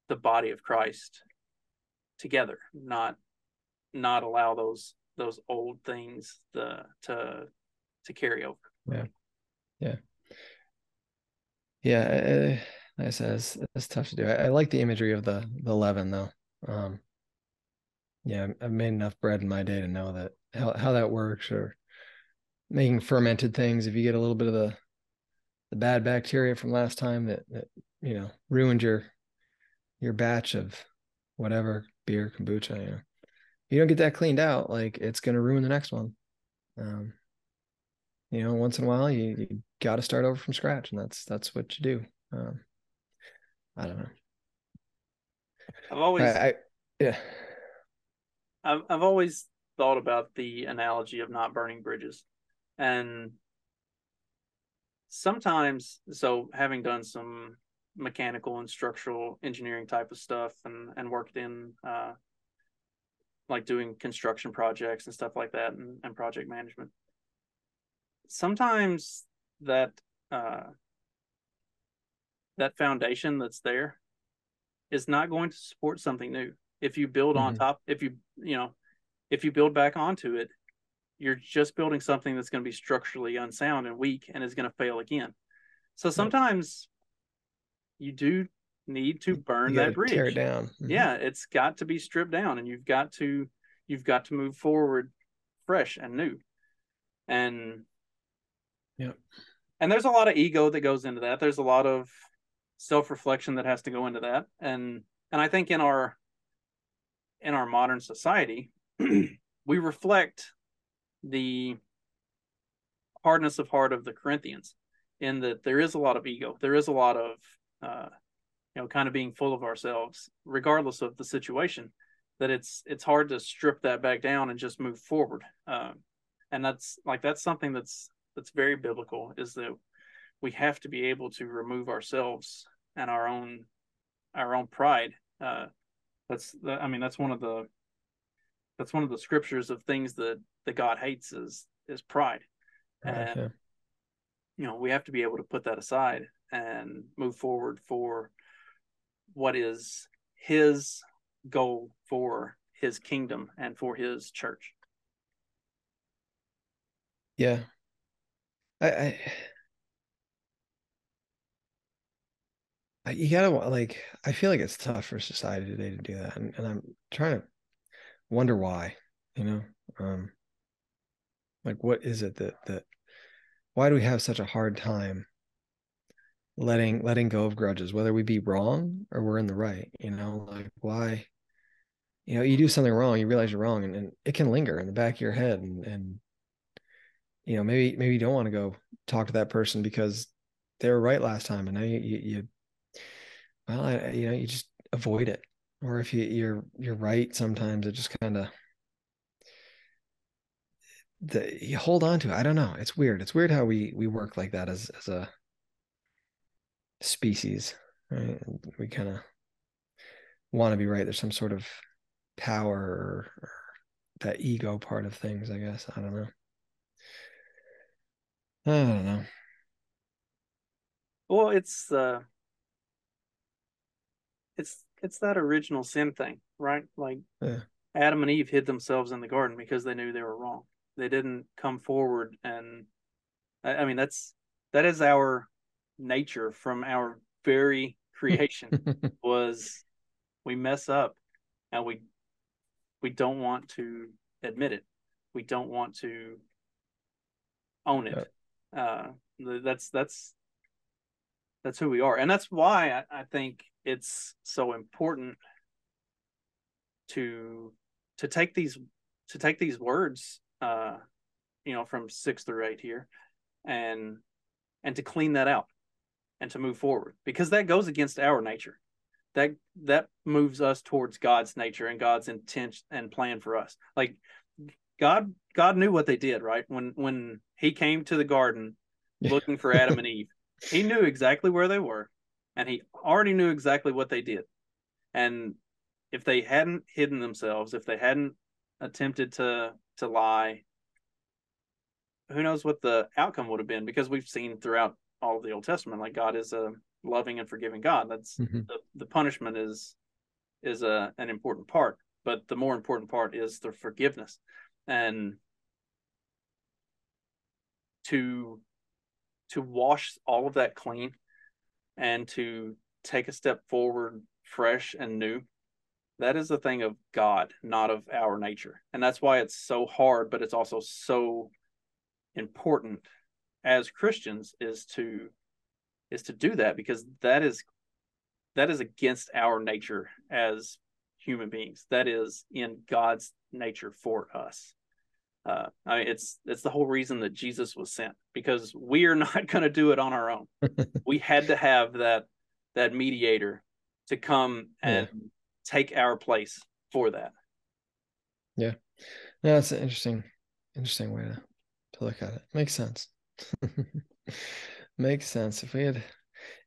the body of Christ together, not, not allow those, those old things the, to, to carry over. Yeah. Yeah. Yeah, like I said, it's, it's tough to do. I, I like the imagery of the, the leaven, though. Um, yeah, I've made enough bread in my day to know that how, how that works, or making fermented things. If you get a little bit of the the bad bacteria from last time that, that you know, ruined your your batch of whatever, beer, kombucha, you know, if you don't get that cleaned out, like, it's going to ruin the next one. Um, you know, once in a while, you, you got to start over from scratch, and that's that's what you do. Um, I don't know. I've always, I, I, yeah, I've I've always thought about the analogy of not burning bridges, and sometimes, so having done some mechanical and structural engineering type of stuff, and and worked in uh, like doing construction projects and stuff like that, and, and project management. Sometimes that uh, that foundation that's there is not going to support something new. If you build mm-hmm. on top, if you you know, if you build back onto it, you're just building something that's going to be structurally unsound and weak, and is going to fail again. So sometimes yep. you do need to burn that bridge. Tear it down. Mm-hmm. Yeah, it's got to be stripped down, and you've got to you've got to move forward fresh and new, and yeah. And there's a lot of ego that goes into that. There's a lot of self-reflection that has to go into that. And and I think in our in our modern society, we reflect the hardness of heart of the Corinthians, in that there is a lot of ego. There is a lot of uh, you know, kind of being full of ourselves, regardless of the situation, that it's it's hard to strip that back down and just move forward. Um, and that's like that's something that's that's very biblical, is that we have to be able to remove ourselves and our own, our own pride. Uh, that's, the, I mean, that's one of the, that's one of the scriptures of things that, that God hates is, is pride. And, okay. you know, we have to be able to put that aside and move forward for what is his goal for his kingdom and for his church. Yeah. I, I, I, you gotta like, I feel like it's tough for society today to do that. And, and I'm trying to wonder why, you know, um, like, what is it that, that, why do we have such a hard time letting, letting go of grudges, whether we be wrong or we're in the right, you know, like why, you know, you do something wrong, you realize you're wrong, and, and it can linger in the back of your head, and, and, you know, maybe, maybe you don't want to go talk to that person because they were right last time. And now you, you, you well, I, you know, you just avoid it. Or if you, you're, you're right, sometimes it just kind of, that you hold on to. I don't know. It's weird. It's weird how we we work like that as as a species, right? We kind of want to be right. There's some sort of power or, or that ego part of things, I guess. I don't know. I don't know. Well, it's uh, it's it's that original sin thing, right? Like yeah. Adam and Eve hid themselves in the garden because they knew they were wrong. They didn't come forward, and I mean that's that is our nature from our very creation. Was we mess up and we we don't want to admit it. We don't want to own it. Yep. Uh, that's that's that's who we are, and that's why I, I think it's so important to to take these to take these words. Uh, you know, from six through eight here, and and to clean that out, and to move forward, because that goes against our nature. That that moves us towards God's nature and God's intent and plan for us. Like God, God knew what they did, right? When when He came to the garden looking for Adam and Eve, He knew exactly where they were, and He already knew exactly what they did. And if they hadn't hidden themselves, if they hadn't attempted to to lie, who knows what the outcome would have been, because we've seen throughout all of the Old Testament, like God is a loving and forgiving God. That's mm-hmm. the, the punishment is is a an important part, but the more important part is the forgiveness, and to to wash all of that clean and to take a step forward fresh and new. That is a thing of God, not of our nature. And that's why it's so hard, but it's also so important as Christians is to is to do that, because that is that is against our nature as human beings. That is in God's nature for us. Uh, I mean, it's it's the whole reason that Jesus was sent, because we are not going to do it on our own. We had to have that that mediator to come and yeah. take our place for that. Yeah. No, that's an interesting, interesting way to, to look at it. Makes sense. Makes sense. If we had,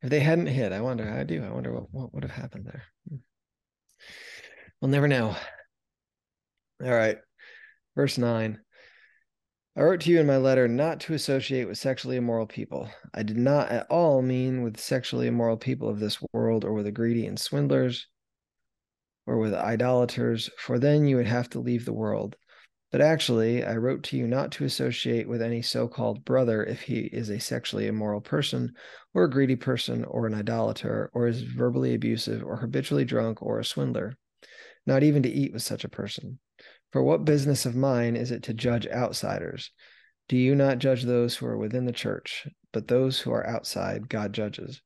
if they hadn't hit, I wonder, I do. I wonder what, what would have happened there. We'll never know. All right. Verse nine. I wrote to you in my letter not to associate with sexually immoral people. I did not at all mean with sexually immoral people of this world, or with the greedy and swindlers, or with idolaters, for then you would have to leave the world. But actually, I wrote to you not to associate with any so-called brother if he is a sexually immoral person, or a greedy person, or an idolater, or is verbally abusive, or habitually drunk, or a swindler, not even to eat with such a person. For what business of mine is it to judge outsiders? Do you not judge those who are within the church? But those who are outside, God judges.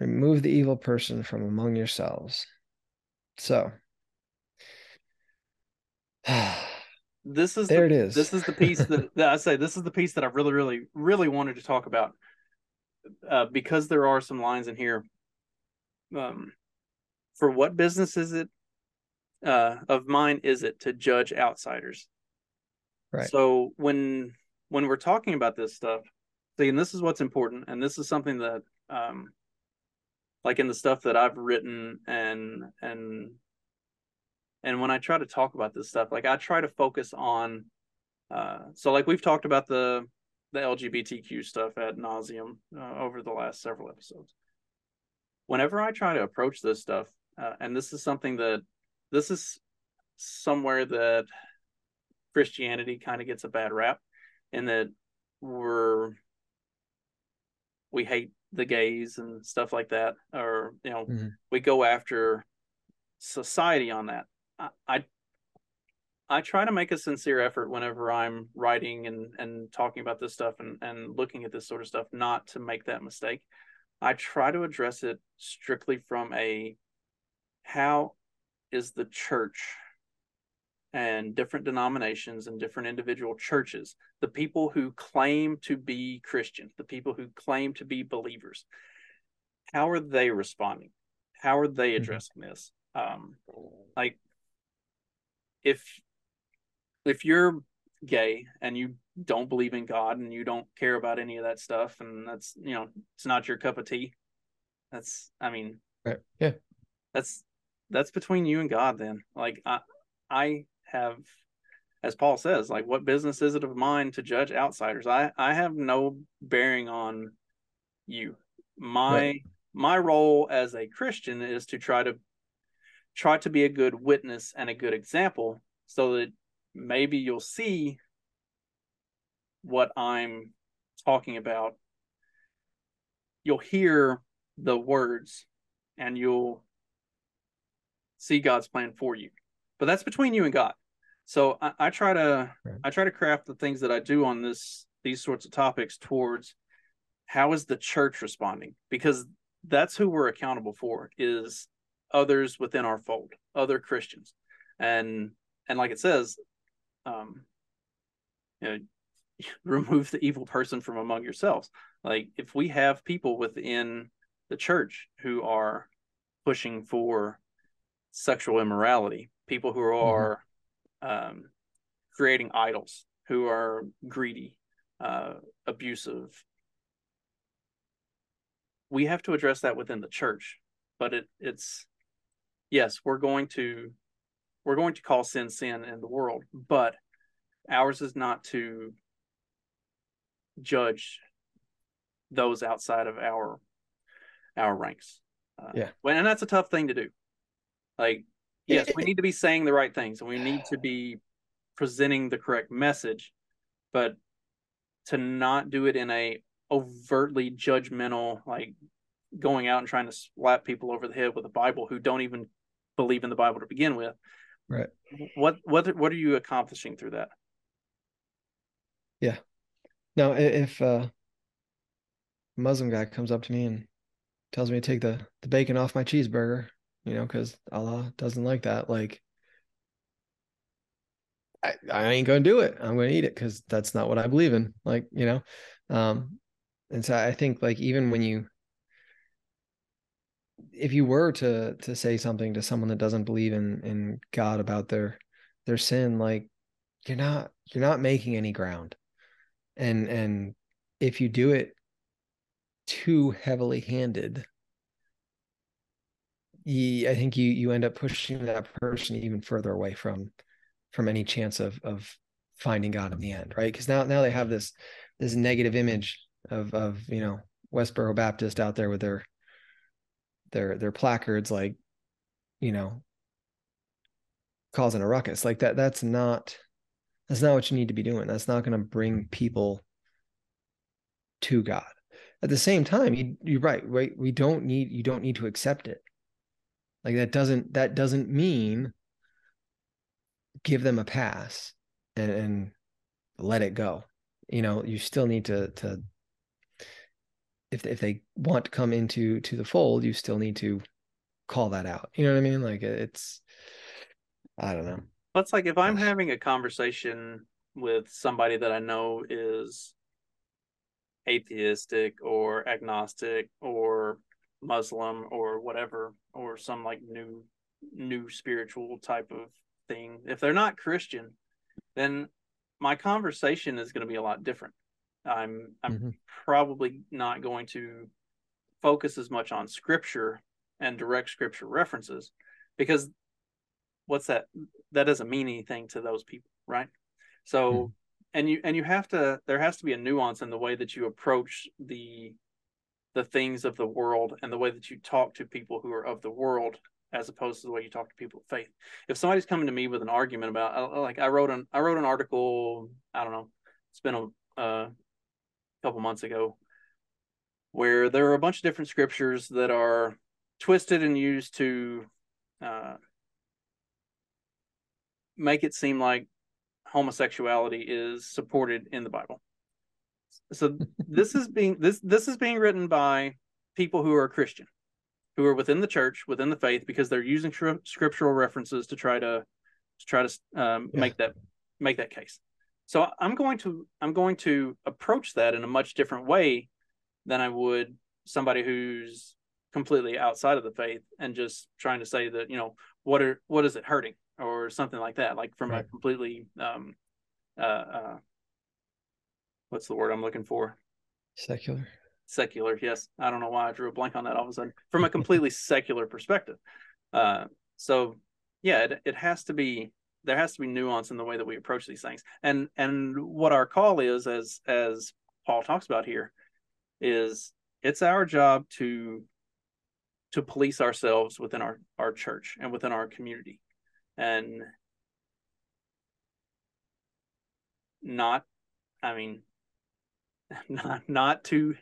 Remove the evil person from among yourselves. So this is there the, it is. This is the piece that, that I say, this is the piece that I really, really, really wanted to talk about, uh, because there are some lines in here. Um, for what business is it uh, of mine is it to judge outsiders? Right. So when when we're talking about this stuff, see, and this is what's important, and this is something that. Um, Like in the stuff that I've written and and and when I try to talk about this stuff, like I try to focus on, uh, so like we've talked about the the L G B T Q stuff ad nauseum uh, over the last several episodes. Whenever I try to approach this stuff, uh, and this is something that this is somewhere that Christianity kind of gets a bad rap, in that we're we hate. the gays and stuff like that, or you know mm-hmm. we go after society on that. I, I I try to make a sincere effort whenever I'm writing and and talking about this stuff and and looking at this sort of stuff not to make that mistake. I try to address it strictly from a how is the church and different denominations and different individual churches, the people who claim to be Christian, the people who claim to be believers, how are they responding? How are they addressing mm-hmm. this? Um, like, if if you're gay and you don't believe in God and you don't care about any of that stuff, and that's, you know, it's not your cup of tea. That's, I mean, right. Yeah, that's, that's between you and God then. Like I, I have, as Paul says, like, what business is it of mine to judge outsiders? I, I have no bearing on you. My, right. my role as a Christian is to try to try to be a good witness and a good example, so that maybe you'll see what I'm talking about. You'll hear the words and you'll see God's plan for you, but that's between you and God. So I, I try to, right. I try to craft the things that I do on this, these sorts of topics towards how is the church responding? Because that's who we're accountable for, is others within our fold, other Christians. And, and like it says, um, you know, remove the evil person from among yourselves. Like, if we have people within the church who are pushing for sexual immorality, people who are mm-hmm. um, creating idols, who are greedy, uh, abusive, we have to address that within the church. But it, it's, yes, we're going to, we're going to call sin, sin in the world, but ours is not to judge those outside of our, our ranks. Uh, yeah. And that's a tough thing to do. Like, yes, we need to be saying the right things and we need to be presenting the correct message, but to not do it in a overtly judgmental, like going out and trying to slap people over the head with a Bible who don't even believe in the Bible to begin with. Right. What, what, what are you accomplishing through that? Yeah. Now, if uh, a Muslim guy comes up to me and tells me to take the, the bacon off my cheeseburger, you know, because Allah doesn't like that, like, I, I ain't going to do it. I'm going to eat it because that's not what I believe in. Like, you know, um, and so I think, like, even when you, if you were to to say something to someone that doesn't believe in, in God about their their sin, like, you're not you're not making any ground. And and if you do it too heavily handed, you, I think you you end up pushing that person even further away from from any chance of of finding God in the end, right? Because now now they have this this negative image of of you know, Westboro Baptist out there with their their their placards, like, you know, causing a ruckus. Like, that that's not that's not what you need to be doing. That's not going to bring people to God. At the same time, you, you're right, right? We don't need, you don't need to accept it. Like, that doesn't, that doesn't mean give them a pass and, and let it go. You know, you still need to, to, if, if they want to come into, to the fold, you still need to call that out. You know what I mean? Like, it's, I don't know. It's like, if I'm having a conversation with somebody that I know is atheistic or agnostic or Muslim or whatever, or some like new, new spiritual type of thing, if they're not Christian, then my conversation is going to be a lot different. I'm, I'm mm-hmm. probably not going to focus as much on scripture and direct scripture references, because what's that? That doesn't mean anything to those people, right? So, mm-hmm. and you and you have to, there has to be a nuance in the way that you approach the the things of the world and the way that you talk to people who are of the world, as opposed to the way you talk to people of faith. If somebody's coming to me with an argument about, like, I wrote an I wrote an article, I don't know, it's been a uh, couple months ago, where there are a bunch of different scriptures that are twisted and used to uh, make it seem like homosexuality is supported in the Bible. So this is being this this is being written by people who are Christian, who are within the church, within the faith, because they're using sh- scriptural references to try to, to try to um, yeah. make that make that case. So I'm going to I'm going to approach that in a much different way than I would somebody who's completely outside of the faith and just trying to say that, you know, what are what is it hurting, or something like that, like from right. a completely um, uh, uh, what's the word I'm looking for? Secular. Secular, yes. I don't know why I drew a blank on that all of a sudden. From a completely secular perspective. Uh, so, yeah, it, it has to be, there has to be nuance in the way that we approach these things. And and what our call is, as as Paul talks about here, is it's our job to to police ourselves within our, our church and within our community, and not, I mean, not, not to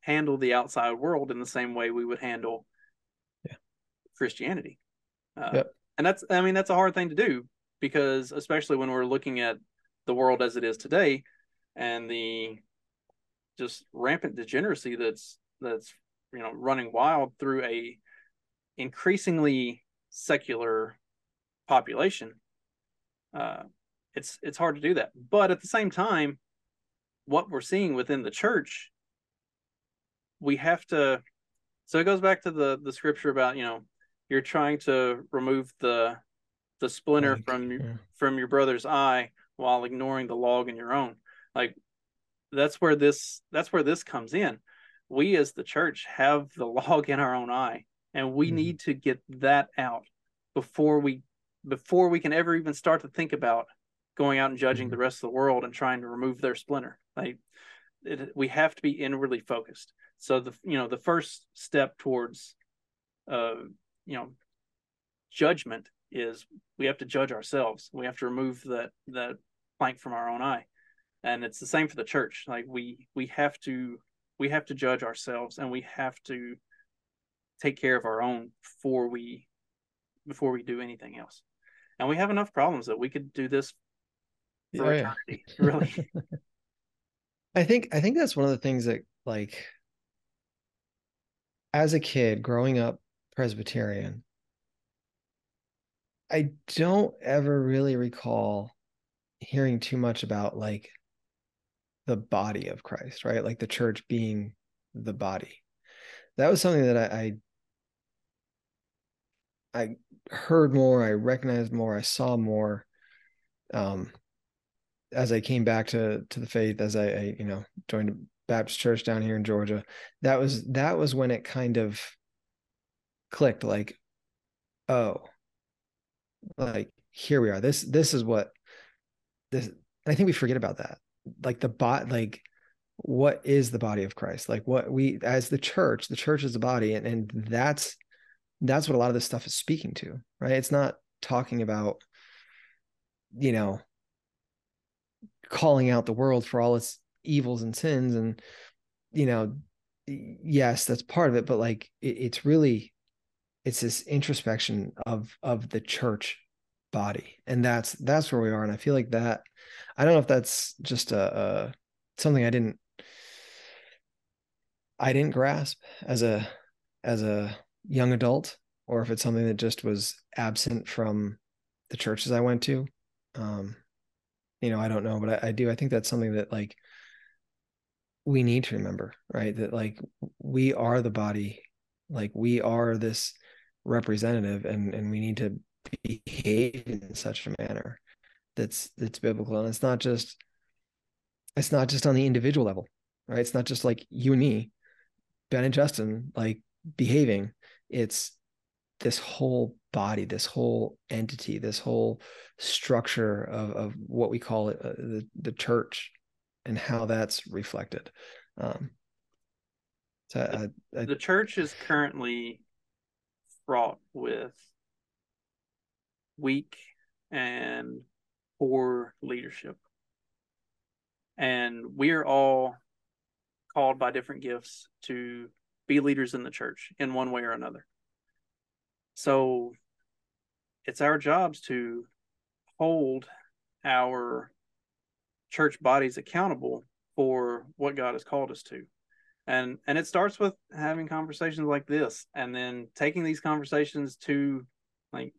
handle the outside world in the same way we would handle yeah. Christianity. Uh, yep. And that's, I mean, that's a hard thing to do, because especially when we're looking at the world as it is today and the just rampant degeneracy that's, that's, you know, running wild through a increasingly secular population, uh, it's it's hard to do that. But at the same time, what we're seeing within the church, we have to. So it goes back to the the scripture about, you know, you're trying to remove the the splinter like, from yeah. from your brother's eye while ignoring the log in your own. Like that's where this that's where this comes in. We as the church have the log in our own eye, and we mm. need to get that out before we before we can ever even start to think about going out and judging mm. the rest of the world and trying to remove their splinter. Like it, we have to be inwardly focused. So the you know the first step towards uh you know judgment is we have to judge ourselves. We have to remove that that plank from our own eye, and it's the same for the church. Like we we have to. We have to judge ourselves, and we have to take care of our own before we before we do anything else. And we have enough problems that we could do this for yeah, eternity, yeah. really. I think I think that's one of the things that, like, as a kid growing up Presbyterian, I don't ever really recall hearing too much about, like, the body of Christ, right? Like the church being the body. That was something that I, I, I heard more, I recognized more, I saw more, um, as I came back to, to the faith, as I, I, you know, joined a Baptist church down here in Georgia. That was, that was when it kind of clicked, like, oh, like here we are. This, this is what this, and I think we forget about that. Like the bot, like what is the body of Christ? Like what we, as the church, the church is the body. And, and that's, that's what a lot of this stuff is speaking to, right? It's not talking about, you know, calling out the world for all its evils and sins. And, you know, yes, that's part of it, but like, it, it's really, it's this introspection of, of the church body. And that's, that's where we are. And I feel like that, I don't know if that's just a, a something I didn't, I didn't grasp as a, as a young adult, or if it's something that just was absent from the churches I went to. Um, you know, I don't know, but I, I do. I think that's something that, like, we need to remember, right? That, like, we are the body, like we are this representative, and, and we need to behave in such a manner that's that's biblical. And it's not just it's not just on the individual level, right? It's not just like you and me, Ben and Justin, like behaving. It's this whole body, this whole entity, this whole structure of, of what we call it, uh, the, the church, and how that's reflected. Um so the, I, I, the church is currently fraught with weak and poor leadership, and we're all called by different gifts to be leaders in the church in one way or another. So it's our jobs to hold our church bodies accountable for what God has called us to, and and it starts with having conversations like this, and then taking these conversations to, like,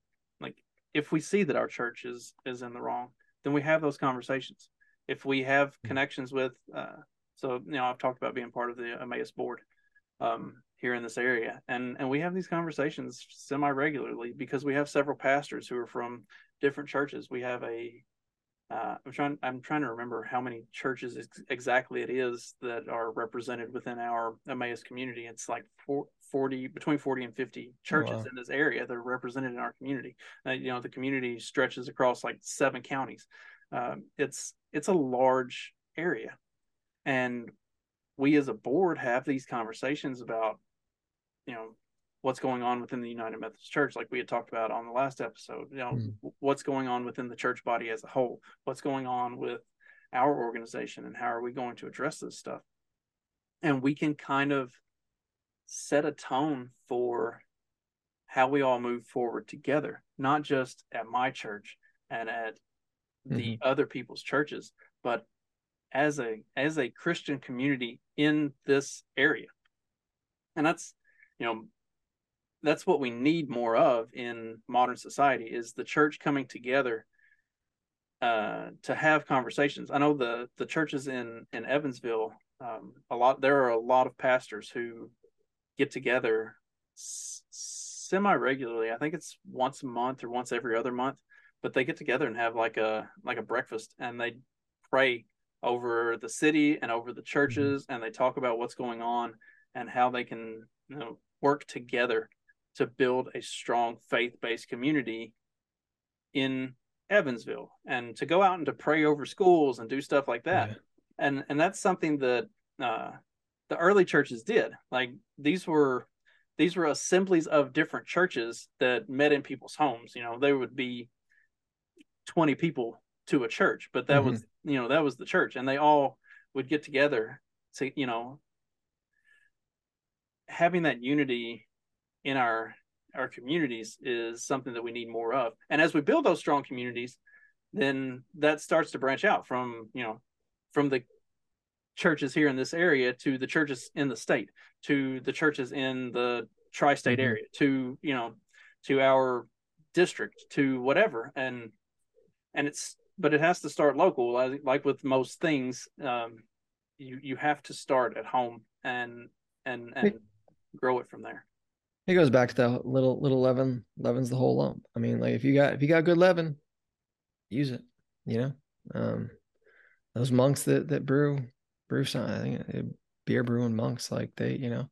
if we see that our church is is in the wrong, then we have those conversations. If we have connections with, uh, so, you know, I've talked about being part of the Emmaus board um, here in this area, and and we have these conversations semi-regularly because we have several pastors who are from different churches. We have a Uh, I'm trying. I'm trying to remember how many churches ex- exactly it is that are represented within our Emmaus community. It's like four, forty, between forty and fifty churches wow. in this area that are represented in our community. Uh, you know, the community stretches across like seven counties. Um, it's it's a large area, and we as a board have these conversations about, you know, what's going on within the United Methodist Church, like we had talked about on the last episode, you know, mm. what's going on within the church body as a whole, what's going on with our organization, and how are we going to address this stuff? And we can kind of set a tone for how we all move forward together, not just at my church and at mm-hmm. the other people's churches, but as a, as a Christian community in this area. And that's, you know, that's what we need more of in modern society, is the church coming together uh, to have conversations. I know the, the churches in, in Evansville, um, a lot, there are a lot of pastors who get together s- semi-regularly. I think it's once a month or once every other month, but they get together and have like a, like a breakfast, and they pray over the city and over the churches. And they talk about what's going on and how they can, you know, work together to build a strong faith-based community in Evansville, and to go out and to pray over schools and do stuff like that. Yeah. And and that's something that uh, the early churches did. Like these were these were assemblies of different churches that met in people's homes. You know, there would be twenty people to a church, but that mm-hmm. was, you know, that was the church, and they all would get together to, you know, having that unity in our our communities is something that we need more of. And as we build those strong communities, then that starts to branch out from, you know, from the churches here in this area to the churches in the state, to the churches in the tri-state area, to, you know, to our district, to whatever. And, and it's, but it has to start local. Like with most things, um, you, you have to start at home and, and, and grow it from there. It goes back to the little little leaven. Leaven's the whole lump. I mean, like if you got if you got good leaven, use it. You know, um, those monks that that brew brew something, I think it, beer brewing monks, like they you know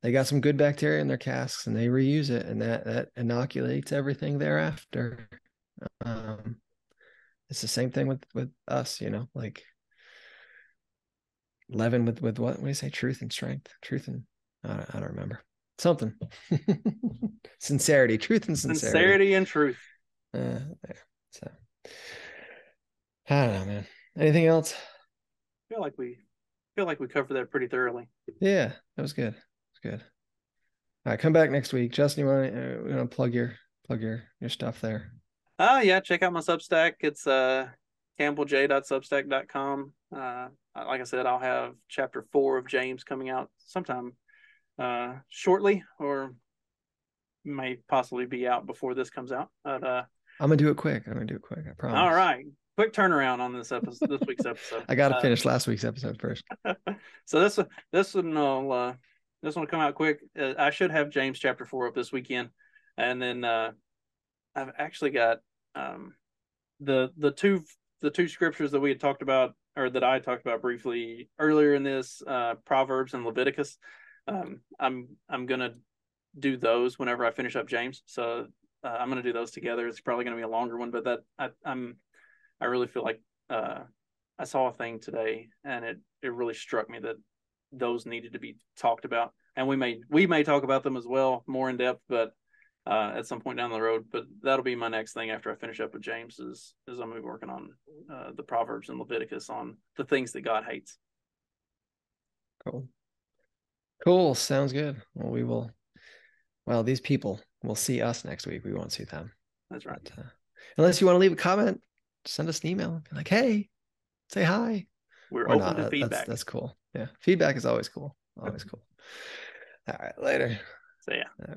they got some good bacteria in their casks and they reuse it, and that that inoculates everything thereafter. Um, it's the same thing with with us. You know, like leaven with with what? What do you say? Truth and strength. Truth and I don't, I don't remember. Something. Sincerity, truth and sincerity. Sincerity and truth. Uh, so I don't know, man. Anything else? I feel like we feel like we covered that pretty thoroughly. Yeah, that was good. It's good. All right, come back next week. Justin, you want to, uh, you want to plug your plug your your stuff there? Oh, uh, yeah, check out my Substack. It's uh Campbell J dot substack dot com. Uh, like I said, I'll have chapter four of James coming out sometime uh shortly, or may possibly be out before this comes out, but uh i'm gonna do it quick i'm gonna do it quick I promise. All right, quick turnaround on this episode, this week's episode. I gotta uh, finish last week's episode first. So this one this one will uh this one will come out quick. uh, I should have James chapter four up this weekend, and then uh I've actually got um the the two the two scriptures that we had talked about, or that I talked about briefly earlier in this, uh Proverbs and Leviticus. Um, I'm I'm gonna do those whenever I finish up James, so uh, I'm gonna do those together. It's probably gonna be a longer one, but that I, I'm I really feel like uh, I saw a thing today, and it it really struck me that those needed to be talked about, and we may we may talk about them as well more in depth, but uh, at some point down the road. But that'll be my next thing after I finish up with James, is is I'm gonna be working on uh, the Proverbs and Leviticus, on the things that God hates. Cool. Cool. Sounds good. Well, we will. Well, these people will see us next week. We won't see them. That's right. But, uh, unless you want to leave a comment, send us an email. Be like, hey, say hi. We're or open not. to feedback. That's, that's cool. Yeah. Feedback is always cool. Always cool. All right. Later. See ya. Okay.